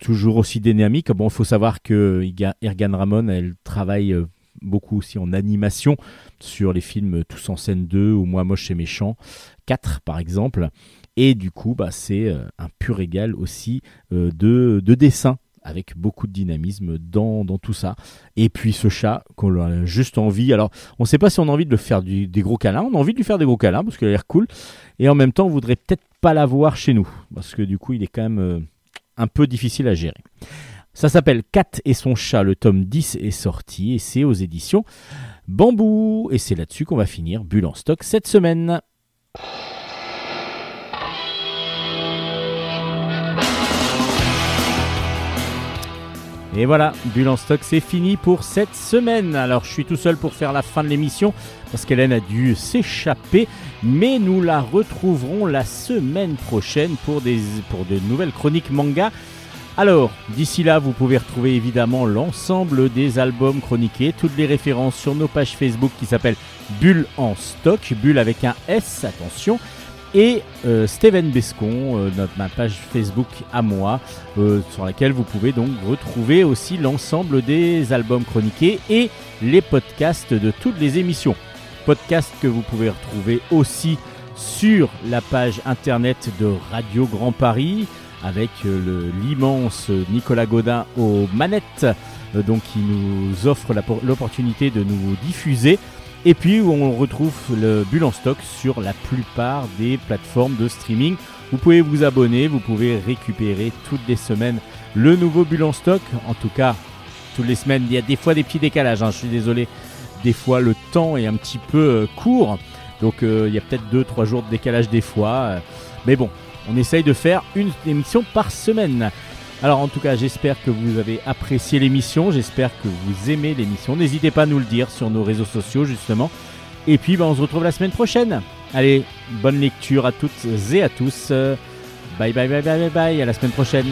toujours aussi dynamique. Bon, il faut savoir que Ergan Ramon, elle travaille beaucoup aussi en animation sur les films Tous en scène 2 ou Moi moche et méchant 4 par exemple, et du coup bah, c'est un pur régal aussi de dessin, avec beaucoup de dynamisme dans tout ça. Et puis ce chat qu'on a juste envie, alors on ne sait pas si on a envie de le faire des gros câlins, on a envie de lui faire des gros câlins parce qu'il a l'air cool, et en même temps on voudrait peut-être pas l'avoir chez nous parce que du coup il est quand même un peu difficile à gérer. Ça s'appelle Cat et son chat, le tome 10 est sorti et c'est aux éditions Bambou. Et c'est là-dessus qu'on va finir Bulle en Stock cette semaine. Et voilà, Bulle en Stock, c'est fini pour cette semaine. Alors, je suis tout seul pour faire la fin de l'émission parce qu'Hélène a dû s'échapper. Mais nous la retrouverons la semaine prochaine pour de nouvelles chroniques manga. Alors, d'ici là, vous pouvez retrouver évidemment l'ensemble des albums chroniqués, toutes les références sur nos pages Facebook qui s'appellent Bulle en Stock, Bulle avec un S, attention, et Steven Bescon, ma page Facebook à moi, sur laquelle vous pouvez donc retrouver aussi l'ensemble des albums chroniqués et les podcasts de toutes les émissions. Podcasts que vous pouvez retrouver aussi sur la page internet de Radio Grand Paris, avec l'immense Nicolas Godin aux manettes, donc qui nous offre l'opportunité de nous diffuser. Et puis on retrouve le Bulle en Stock sur la plupart des plateformes de streaming. Vous pouvez vous abonner, vous pouvez récupérer toutes les semaines le nouveau Bulle en Stock. En tout cas, toutes les semaines, il y a des fois des petits décalages, hein, je suis désolé. Des fois le temps est un petit peu court, donc il y a peut-être 2-3 jours de décalage des fois. Mais bon, on essaye de faire une émission par semaine. Alors en tout cas, j'espère que vous avez apprécié l'émission, j'espère que vous aimez l'émission. N'hésitez pas à nous le dire sur nos réseaux sociaux justement. Et puis on se retrouve la semaine prochaine. Allez, bonne lecture à toutes et à tous. Bye bye bye bye bye bye, à la semaine prochaine.